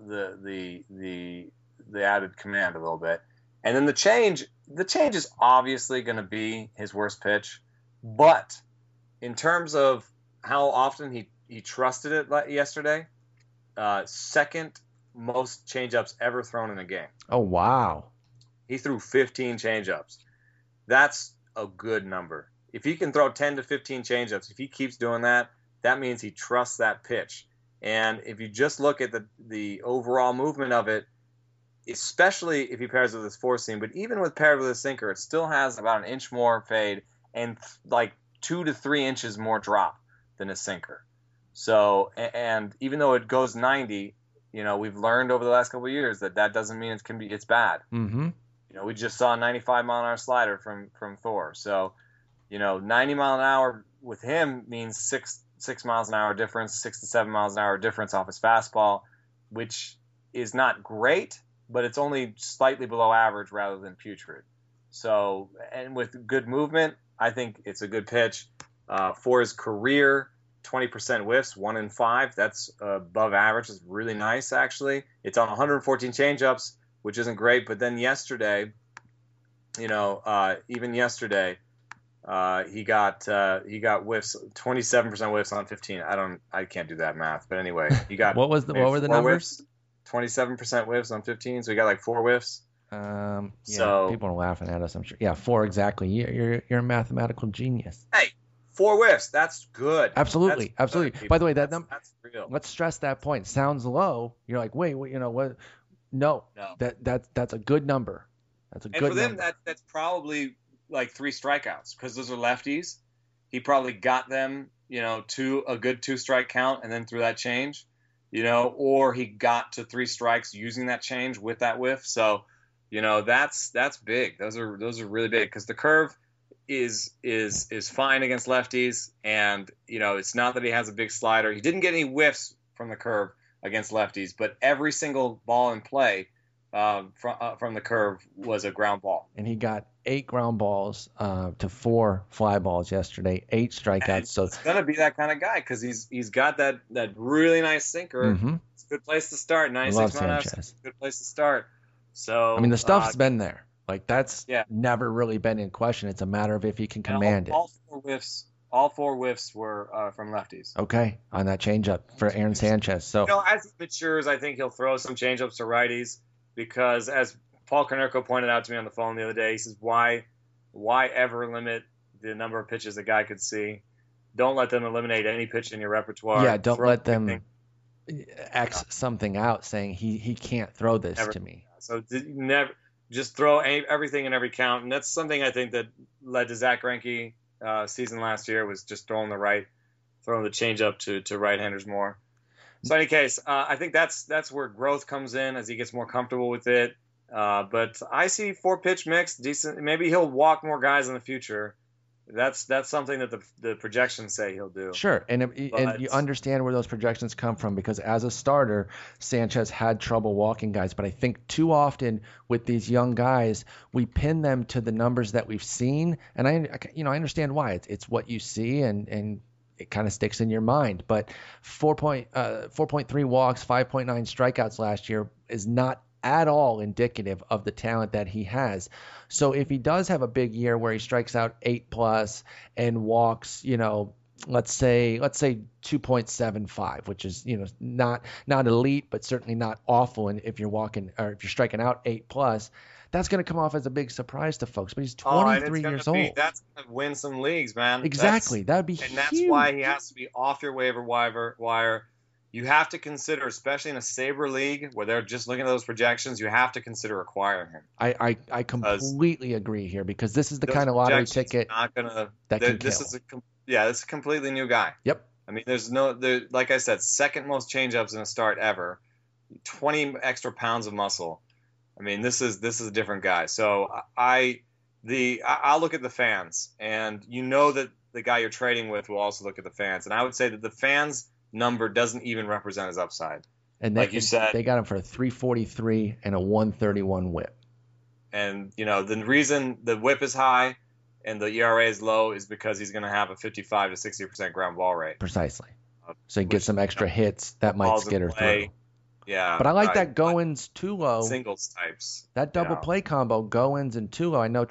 the added command a little bit. And then the change is obviously going to be his worst pitch, but in terms of how often he trusted it yesterday, second most changeups ever thrown in a game. Oh wow. He threw 15 changeups. That's a good number. If he can throw 10 to 15 changeups, if he keeps doing that, that means he trusts that pitch. And if you just look at the overall movement of it, especially if he pairs with his four seam, but even with paired with his sinker, it still has about an inch more fade and like 2 to 3 inches more drop than his sinker. So, and even though it goes 90, you know, we've learned over the last couple of years that doesn't mean it's bad. Mm-hmm. You know, we just saw a 95 mile an hour slider from Thor. So, you know, 90 mile an hour with him means 6 to 7 miles an hour difference off his fastball, which is not great, but it's only slightly below average rather than putrid. So, and with good movement, I think it's a good pitch. For his career, 20% whiffs, 1 in 5. That's above average. It's really nice, actually. It's on 114 changeups, which isn't great. But then yesterday, you know, he got whiffs, 27% whiffs on 15. I can't do that math, but anyway, he got what were the numbers? 27% whiffs on 15, so he got like 4 whiffs. Yeah, so people are laughing at us, I'm sure. Yeah, 4 exactly. You're a mathematical genius. Hey, 4 whiffs, that's good. Absolutely, absolutely. Good. By the way, that's real. Let's stress that point. Sounds low. You're like, wait, what? You know what? No. That's a good number. That's a good number. And for them, that's probably like 3 strikeouts, because those are lefties. He probably got them, you know, to a good 2-strike count and then through that change, you know, or he got to 3 strikes using that change with that whiff. So, you know, that's big. Those are really big, because the curve is fine against lefties. And, you know, it's not that he has a big slider. He didn't get any whiffs from the curve against lefties, but every single ball in play from the curve was a ground ball. And he got 8 ground balls to 4 fly balls yesterday, 8 strikeouts. And so it's gonna be that kind of guy, because he's got that really nice sinker. Mm-hmm. It's a good place to start. 96 miles. Good place to start. So I mean, the stuff's been there. Like that's never really been in question. It's a matter of if he can command it. All four whiffs were from lefties. Okay, on that changeup for Aaron Sanchez. So, as he matures, I think he'll throw some changeups to righties because, as Paul Konerko pointed out to me on the phone the other day, he says, "Why ever limit the number of pitches a guy could see? Don't let them eliminate any pitch in your repertoire. Yeah, don't let them X something out saying he can't throw this to me. So never just throw everything in every count, and that's something I think that led to Zach Greinke. Season last year was just throwing the changeup to right-handers more. So in any case, I think that's where growth comes in as he gets more comfortable with it. But I see four-pitch mix decent. Maybe he'll walk more guys in the future. That's something that the projections say he'll do. Sure, and you understand where those projections come from because as a starter, Sanchez had trouble walking guys. But I think too often with these young guys, we pin them to the numbers that we've seen, and I understand why. It's what you see, and it kind of sticks in your mind. But 4.3 walks, 5.9 strikeouts last year is not at all indicative of the talent that he has. So if he does have a big year where he strikes out 8+ and walks, let's say 2.75, which is, not elite, but certainly not awful. And if you're striking out 8+, that's going to come off as a big surprise to folks, but he's 23 years old. That's going to win some leagues, man. Exactly. That'd be huge. And that's why he has to be off your waiver wire. You have to consider, especially in a Sabre league where they're just looking at those projections, you have to consider acquiring him. I completely agree here because this is the kind of lottery ticket that can kill. This is a completely new guy. Yep. I mean, like I said, second most changeups in a start ever, 20 extra pounds of muscle. I mean, this is a different guy. So I'll look at the fans, and you know that the guy you're trading with will also look at the fans, and I would say that the fans number doesn't even represent his upside. And like you said, they got him for a 343 and a 131 whip. And, the reason the whip is high and the ERA is low is because he's going to have a 55 to 60% ground ball rate. Precisely. So he gets some extra hits that might skitter through. Yeah. But I like that Goins, Tulo. Singles types. That double play combo, Goins and Tulo. I know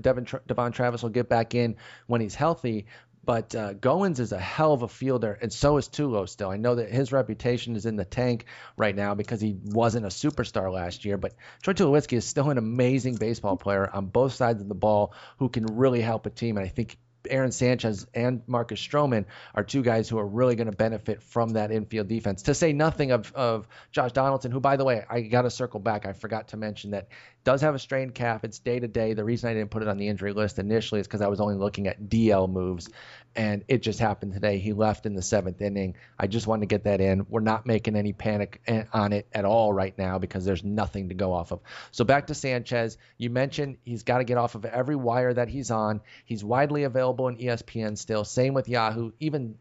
Devon Travis will get back in when he's healthy. But Goins is a hell of a fielder, and so is Tulo still. I know that his reputation is in the tank right now because he wasn't a superstar last year. But Troy Tulowitzki is still an amazing baseball player on both sides of the ball who can really help a team. And I think Aaron Sanchez and Marcus Stroman are two guys who are really going to benefit from that infield defense. To say nothing of Josh Donaldson, who, by the way, I got to circle back. I forgot to mention that does have a strained calf. It's day-to-day. The reason I didn't put it on the injury list initially is because I was only looking at DL moves, and it just happened today. He left in the seventh inning. I just wanted to get that in. We're not making any panic on it at all right now because there's nothing to go off of. So back to Sanchez. You mentioned he's got to get off of every wire that he's on. He's widely available in ESPN still. Same with Yahoo. Even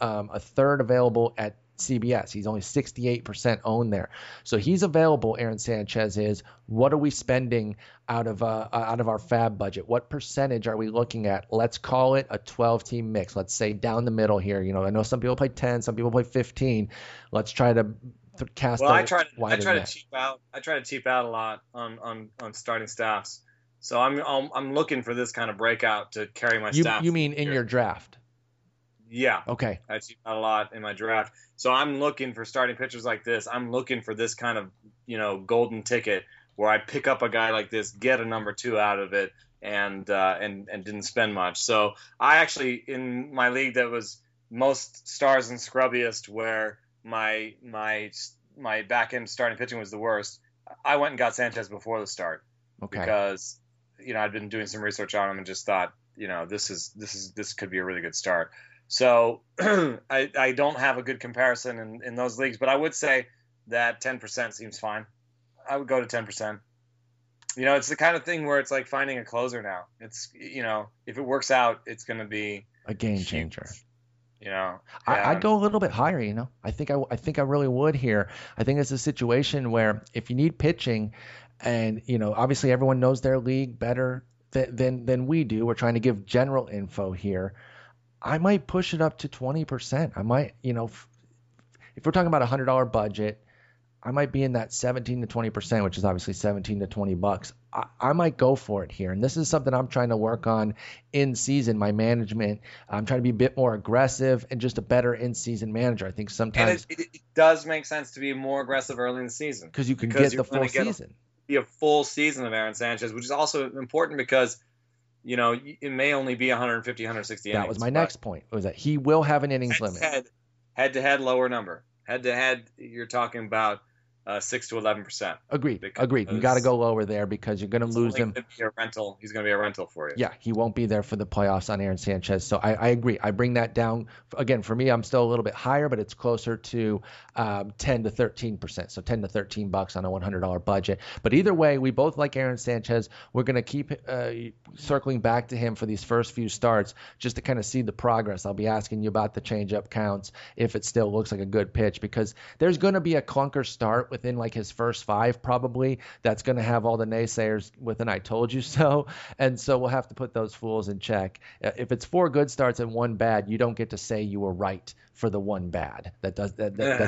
a third available at CBS. He's only 68% owned there. So he's available, Aaron Sanchez is. What are we spending out of our FAB budget? What percentage are we looking at? Let's call it a 12-team mix. Let's say down the middle here. I know some people play 10, some people play 15. Let's try to cast a wider net. I try to cheap out a lot on starting staffs. So I'm looking for this kind of breakout to carry my staff. You mean in your draft? Yeah. Okay. I cheap out a lot in my draft. So I'm looking for starting pitchers like this. I'm looking for this kind of, golden ticket where I pick up a guy like this, get a number two out of it, and didn't spend much. So I actually, in my league that was most stars and scrubbiest, where my back end starting pitching was the worst, I went and got Sanchez before the start. Okay. Because I'd been doing some research on him and just thought, this could be a really good start. So I don't have a good comparison in those leagues, but I would say that 10% seems fine. I would go to 10%. It's the kind of thing where it's like finding a closer now. It's, if it works out, it's going to be a game changer. I'd go a little bit higher. I think I really would here. I think it's a situation where if you need pitching and, obviously everyone knows their league better than we do. We're trying to give general info here. I might push it up to 20%. I might, if we're talking about a $100 budget, I might be in that 17 to 20%, which is obviously 17 to 20 bucks. I might go for it here. And this is something I'm trying to work on in season, my management. I'm trying to be a bit more aggressive and just a better in season manager. I think sometimes it does make sense to be more aggressive early in the season. Because you can get the full season. Be a full season of Aaron Sanchez, which is also important because, you know, it may only be 150, 160 innings. That was my next point, was that he will have an innings limit. Head-to-head, lower number. Head-to-head, you're talking about 6 to 11%. Agreed. You got to go lower there because you're going to lose him. He's going to be a rental for you. Yeah, he won't be there for the playoffs on Aaron Sanchez. So I agree. I bring that down. Again, for me, I'm still a little bit higher, but it's closer to 10 to 13%. So 10 to 13 bucks on a $100 budget. But either way, we both like Aaron Sanchez. We're going to keep circling back to him for these first few starts just to kind of see the progress. I'll be asking you about the changeup counts if it still looks like a good pitch because there's going to be a clunker start within like his first five probably that's going to have all the naysayers with an I told you so. And so we'll have to put those fools in check. If it's four good starts and one bad, you don't get to say you were right for the one bad. That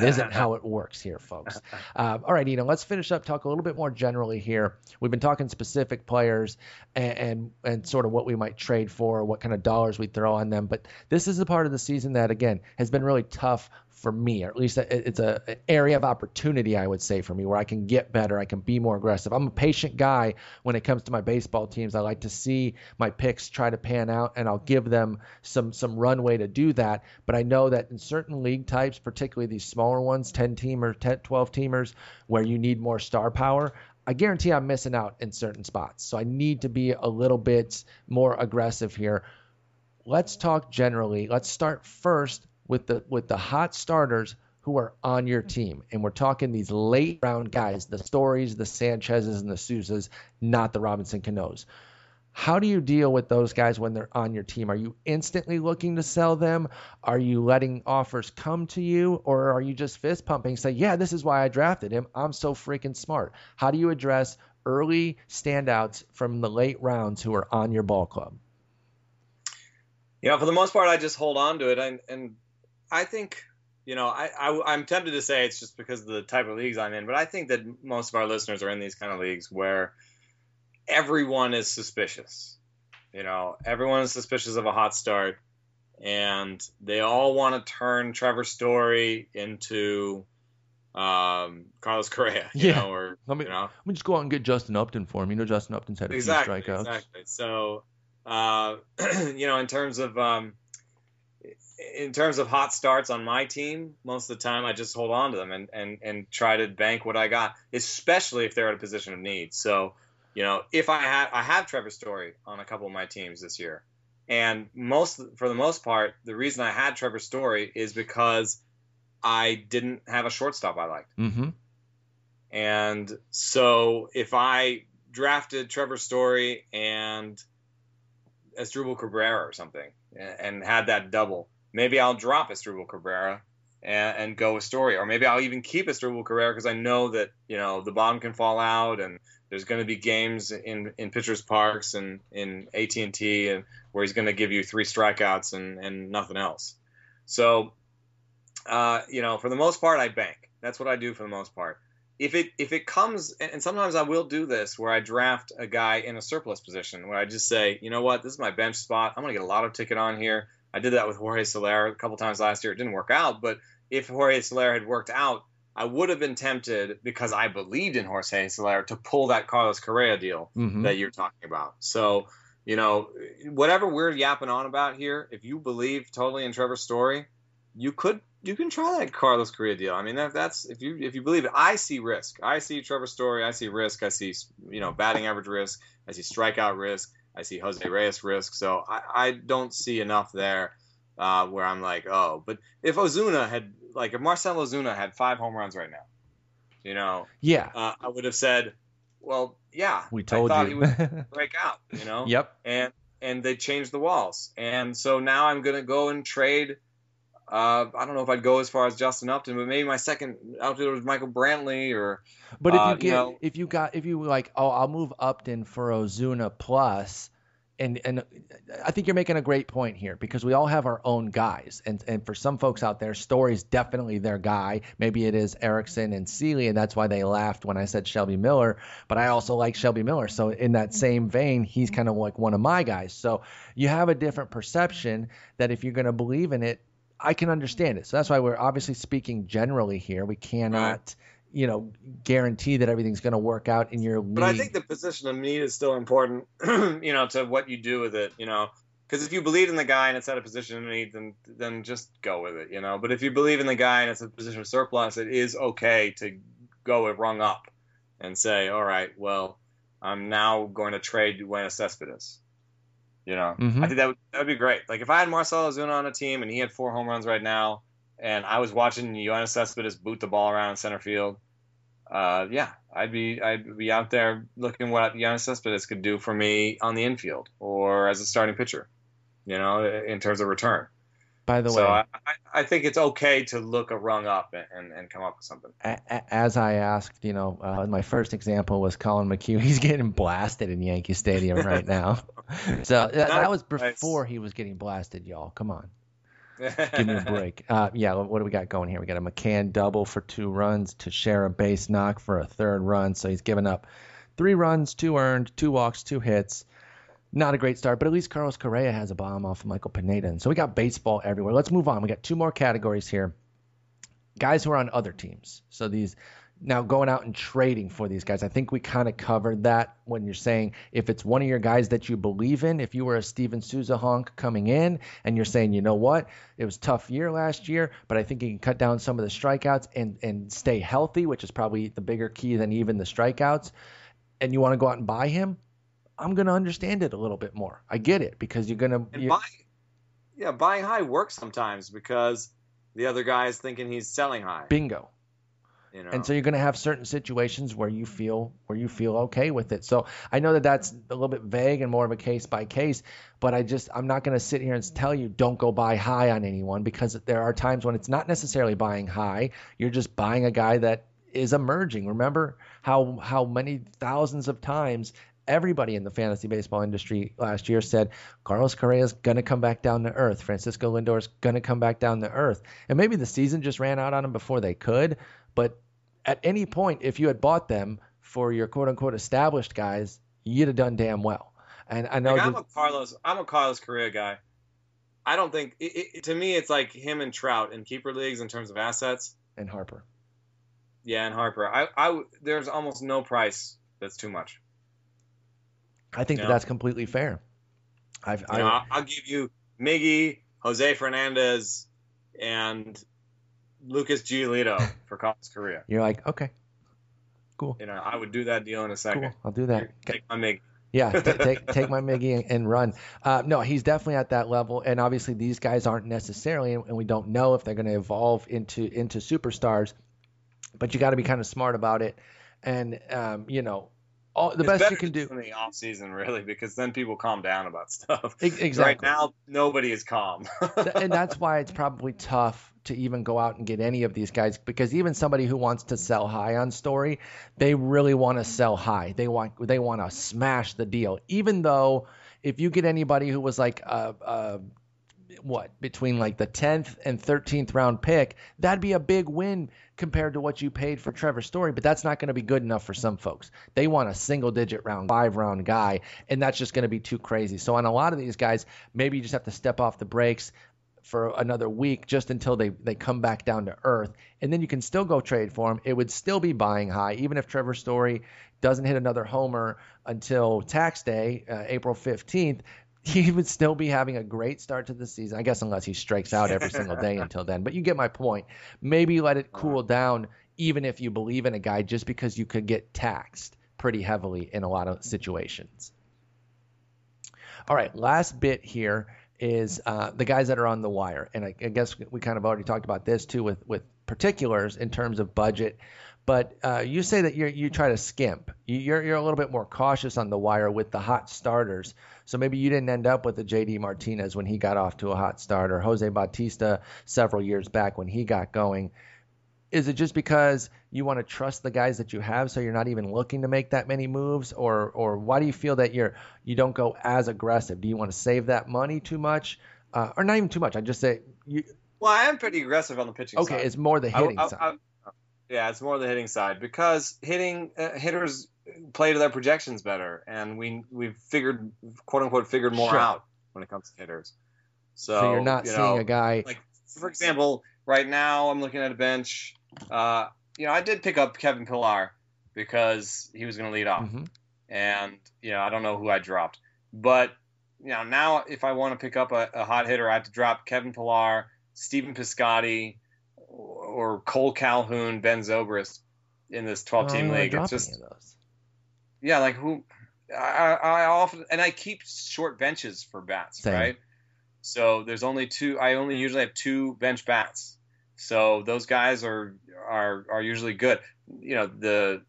isn't how it works here, folks. All right, Eno, let's finish up, talk a little bit more generally here. We've been talking specific players and sort of what we might trade for, what kind of dollars we throw on them. But this is the part of the season that, again, has been really tough for me, or at least it's an area of opportunity, I would say, for me, where I can get better, I can be more aggressive. I'm a patient guy when it comes to my baseball teams. I like to see my picks try to pan out, and I'll give them some runway to do that. But I know that in certain league types, particularly these smaller ones, 10-teamers, 12-teamers, where you need more star power, I guarantee I'm missing out in certain spots. So I need to be a little bit more aggressive here. Let's talk generally. Let's start first with the hot starters who are on your team. And we're talking these late round guys, the Stories, the Sanchez's, and the Souzas, not the Robinson Canoes. How do you deal with those guys when they're on your team? Are you instantly looking to sell them? Are you letting offers come to you? Or are you just fist pumping, say, yeah, this is why I drafted him. I'm so freaking smart. How do you address early standouts from the late rounds who are on your ball club? You know, for the most part, I just hold on to it. And I think, you know, I'm tempted to say it's just because of the type of leagues I'm in, but I think that most of our listeners are in these kind of leagues where everyone is suspicious. You know, everyone is suspicious of a hot start, and they all want to turn Trevor Story into Carlos Correa. You know, or let me just go out and get Justin Upton for him. You know, Justin Upton's had a few strikeouts. Exactly. So, you know, in terms of hot starts on my team, most of the time I just hold on to them and try to bank what I got, especially if they're at a position of need. So, you know, if I have Trevor Story on a couple of my teams this year, and for the most part, the reason I had Trevor Story is because I didn't have a shortstop I liked. Mm-hmm. And so if I drafted Trevor Story and Asdrubal Cabrera or something and had that double, maybe I'll drop Asdrubal Cabrera and go with Story. Or maybe I'll even keep Asdrubal Cabrera because I know that, you know, the bottom can fall out and there's going to be games in pitchers' parks and in AT&T and where he's going to give you three strikeouts and nothing else. So, you know, for the most part, I bank. That's what I do for the most part. If it comes, and sometimes I will do this, where I draft a guy in a surplus position, where I just say, you know what, this is my bench spot. I'm going to get a lotto ticket on here. I did that with Jorge Soler a couple times last year. It didn't work out, but if Jorge Soler had worked out, I would have been tempted, because I believed in Jorge Soler, to pull that Carlos Correa deal that you're talking about. So, you know, whatever we're yapping on about here, if you believe totally in Trevor Story, you can try that Carlos Correa deal. I mean, if you believe it. I see risk. I see Trevor Story. I see risk. I see, you know, batting average risk. I see strikeout risk. I see Jose Reyes risk. So I don't see enough there where I'm like, oh. But if Ozuna had, like, if Marcell Ozuna had 5 home runs right now, you know, I would have said, well, yeah, we told you he would break out, you know. Yep. And they changed the walls, and so now I'm gonna go and trade. I don't know if I'd go as far as Justin Upton, but maybe my second outfielder was Michael Brantley or. But if you get, you know, if you like, oh, I'll move Upton for Ozuna plus, And I think you're making a great point here, because we all have our own guys. And for some folks out there, Story's definitely their guy. Maybe it is Erickson and Seeley, and that's why they laughed when I said Shelby Miller. But I also like Shelby Miller. So in that same vein, he's kind of like one of my guys. So you have a different perception that if you're going to believe in it, I can understand it. So that's why we're obviously speaking generally here. We cannot – you know, guarantee that everything's going to work out in your league. But I think the position of need is still important, you know, to what you do with it, you know, because if you believe in the guy and it's not a position of need, then just go with it, you know. But if you believe in the guy and it's a position of surplus, it is okay to go a rung up and say, all right, well, I'm now going to trade Dueñas Cespedes, you know. Mm-hmm. I think that would be great. Like if I had Marcell Ozuna on a team and he had 4 home runs right now, and I was watching Dueñas Cespedes boot the ball around in center field, I'd be out there looking what Dueñas Cespedes could do for me on the infield or as a starting pitcher, you know, in terms of return. By the way, so I think it's okay to look a rung up and come up with something. As I asked, you know, my first example was Colin McHugh. He's getting blasted in Yankee Stadium right now. So that was before he was getting blasted, y'all. Come on. Give me a break. What do we got going here? We got a McCann double for 2 runs to share a base knock for a 3rd run. So he's given up 3 runs, 2 earned, 2 walks, 2 hits. Not a great start, but at least Carlos Correa has a bomb off of Michael Pineda. And so we got baseball everywhere. Let's move on. We got 2 more categories here. Guys who are on other teams. So these now going out and trading for these guys. I think we kind of covered that when you're saying if it's one of your guys that you believe in, if you were a Steven Souza honk coming in and you're saying, you know what, it was a tough year last year, but I think he can cut down some of the strikeouts and stay healthy, which is probably the bigger key than even the strikeouts, and you want to go out and buy him, I'm going to understand it a little bit more. I get it because you're going to – Yeah, buying high works sometimes because the other guy is thinking he's selling high. Bingo. You know. And so you're going to have certain situations where you feel okay with it. So I know that that's a little bit vague and more of a case by case, but I'm not going to sit here and tell you don't go buy high on anyone, because there are times when it's not necessarily buying high. You're just buying a guy that is emerging. Remember how many thousands of times everybody in the fantasy baseball industry last year said Carlos Correa's going to come back down to earth. Francisco Lindor's going to come back down to earth. And maybe the season just ran out on them before they could, but at any point, if you had bought them for your quote-unquote established guys, you'd have done damn well. And I know like I'm a Carlos Correa guy. I don't think to me it's like him and Trout in keeper leagues in terms of assets. And Harper. Yeah, and Harper. I there's almost no price that's too much. I think that's completely fair. I'll give you Miggy, Jose Fernandez, and Lucas Giolito for Carlos Correa. You're like, okay, cool. You know, I would do that deal in a second. Cool, I'll do that. Take my Miggy. Yeah, take my Miggy and run. No, he's definitely at that level, and obviously these guys aren't necessarily, and we don't know if they're going to evolve into superstars. But you got to be kind of smart about it, and you know, it's best you can do in the off season, really, because then people calm down about stuff. Exactly. Right now, nobody is calm, and that's why it's probably tough to even go out and get any of these guys, because even somebody who wants to sell high on Story, they really want to sell high. They want to smash the deal. Even though if you get anybody who was like between like the 10th and 13th round pick, that'd be a big win compared to what you paid for Trevor Story, but that's not going to be good enough for some folks. They want a single digit round, 5 round guy, and that's just going to be too crazy. So on a lot of these guys, maybe you just have to step off the brakes for another week, just until they come back down to earth. And then you can still go trade for him. It would still be buying high, even if Trevor Story doesn't hit another homer until tax day, April 15th. He would still be having a great start to the season, I guess, unless he strikes out every single day until then. But you get my point. Maybe let it cool down, even if you believe in a guy, just because you could get taxed pretty heavily in a lot of situations. All right, last bit here is the guys that are on the wire. And I guess we kind of already talked about this too with particulars in terms of budget. But you say that you try to skimp. You're a little bit more cautious on the wire with the hot starters. So maybe you didn't end up with the J.D. Martinez when he got off to a hot start, or Jose Bautista several years back when he got going. Is it just because you want to trust the guys that you have, so you're not even looking to make that many moves, or why do you feel that you don't go as aggressive? Do you want to save that money too much, or not even too much? I just say you. Well, I am pretty aggressive on the pitching side. Okay, it's more the hitting side. Yeah, it's more the hitting side because hitters play to their projections better, and we've figured, quote unquote, figured more out when it comes to hitters. So you're not seeing a guy like, for example, right now I'm looking at a bench. I did pick up Kevin Pilar because he was going to lead off, and I don't know who I dropped, but now if I want to pick up a hot hitter, I have to drop Kevin Pilar, Stephen Piscotty, or Cole Calhoun, Ben Zobrist in this 12-team league. It's just like who I often, and I keep short benches for bats, right? So there's only two. I only usually have two bench bats. So those guys are usually good. The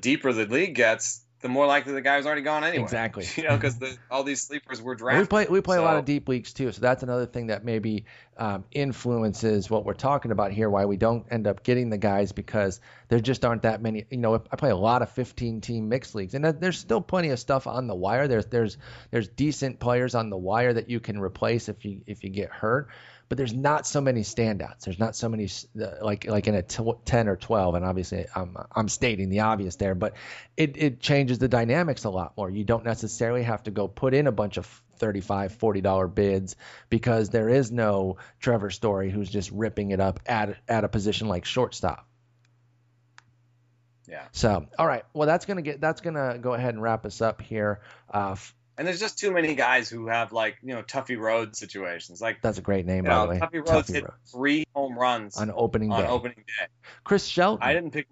deeper the league gets, the more likely the guy was already gone anyway. Exactly. Because all these sleepers were drafted. We play a lot of deep leagues too, so that's another thing that maybe influences what we're talking about here. Why we don't end up getting the guys because there just aren't that many. I play a lot of 15-team mixed leagues, and there's still plenty of stuff on the wire. There's decent players on the wire that you can replace if you get hurt. But there's not so many standouts. There's not so many like in a 10 or 12, and obviously I'm stating the obvious there, but it changes the dynamics a lot more. You don't necessarily have to go put in a bunch of $35, $40 bids because there is no Trevor Story who's just ripping it up at a position like shortstop. Yeah. So, all right. Well, that's gonna go ahead and wrap us up here. And there's just too many guys who have Tuffy Rhodes situations. Like that's a great name, by the way. Tuffy Rhodes hit 3 home runs on opening day. Chris Shelton. I didn't pick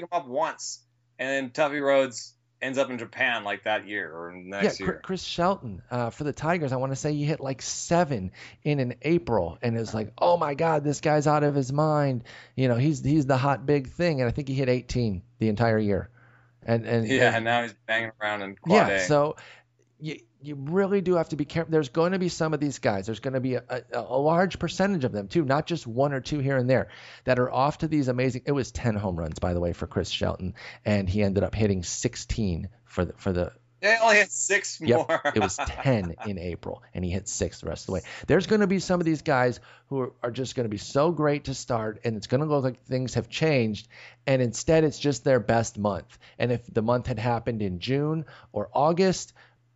him up once, and then Tuffy Rhodes ends up in Japan like that year or next year. Chris Shelton for the Tigers. I want to say he hit 7 in April, and it was like, oh my God, this guy's out of his mind. He's the hot big thing, and I think he hit 18 the entire year. And now he's banging around in quad A. So you really do have to be careful. There's going to be some of these guys. There's going to be a large percentage of them too, not just one or two here and there that are off to these amazing. It was 10 home runs, by the way, for Chris Shelton, and he ended up hitting 16 for the. Yeah, he only hit 6 more. It was 10 in April, and he hit 6 the rest of the way. There's going to be some of these guys who are just going to be so great to start, and it's going to look like things have changed, and instead it's just their best month. And if the month had happened in June or August,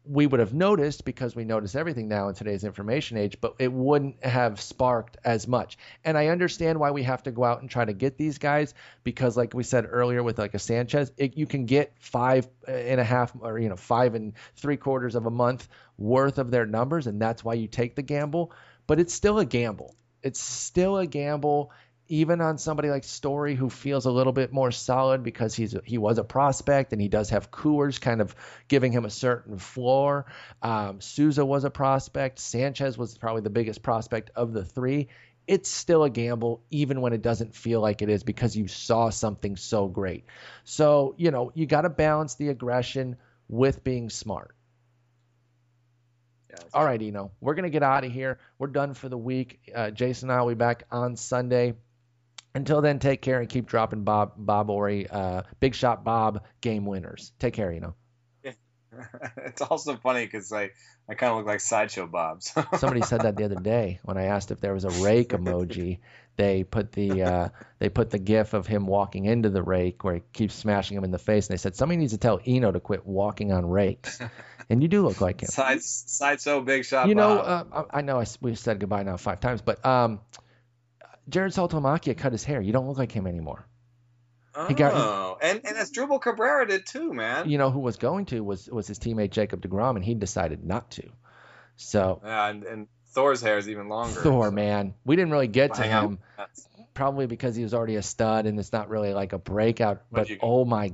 we would have noticed because we notice everything now in today's information age, but it wouldn't have sparked as much. And I understand why we have to go out and try to get these guys because, like we said earlier, with a Sanchez, you can get 5.5 or 5 3/4 of a month worth of their numbers, and that's why you take the gamble. But it's still a gamble. It's still a gamble. Even on somebody like Story, who feels a little bit more solid because he was a prospect and he does have Coors kind of giving him a certain floor. Souza was a prospect. Sanchez was probably the biggest prospect of the 3. It's still a gamble, even when it doesn't feel like it is, because you saw something so great. So, you got to balance the aggression with being smart. All right, Eno, we're going to get out of here. We're done for the week. Jason and I will be back on Sunday. Until then, take care and keep dropping Bob Horry, Big Shot Bob game winners. Take care, Eno. Yeah. It's also funny because I kind of look like Sideshow Bob. So. Somebody said that the other day when I asked if there was a rake emoji. They put the gif of him walking into the rake where he keeps smashing him in the face, and they said somebody needs to tell Eno to quit walking on rakes. And you do look like him. Sideshow Big Shot. I know we've said goodbye now 5 times, but Jared Saltamachia cut his hair. You don't look like him anymore. Oh, and as Drupal Cabrera did too, man. Who was going to was his teammate Jacob DeGrom, and he decided not to. So yeah, and Thor's hair is even longer. Thor, so. Man, we didn't really get to him, probably because he was already a stud, and it's not really like a breakout. But oh my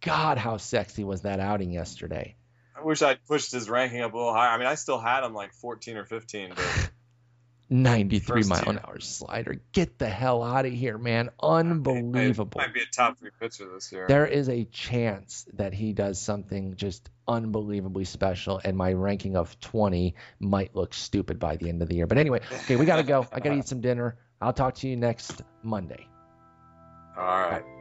God, how sexy was that outing yesterday? I wish I'd pushed his ranking up a little higher. I mean, I still had him 14 or 15. But 93 mile-an-hour slider. Get the hell out of here, man. Unbelievable. Might be a top 3 pitcher this year. There is a chance that he does something just unbelievably special, and my ranking of 20 might look stupid by the end of the year. But anyway, okay, we got to go. I got to eat some dinner. I'll talk to you next Monday. All right.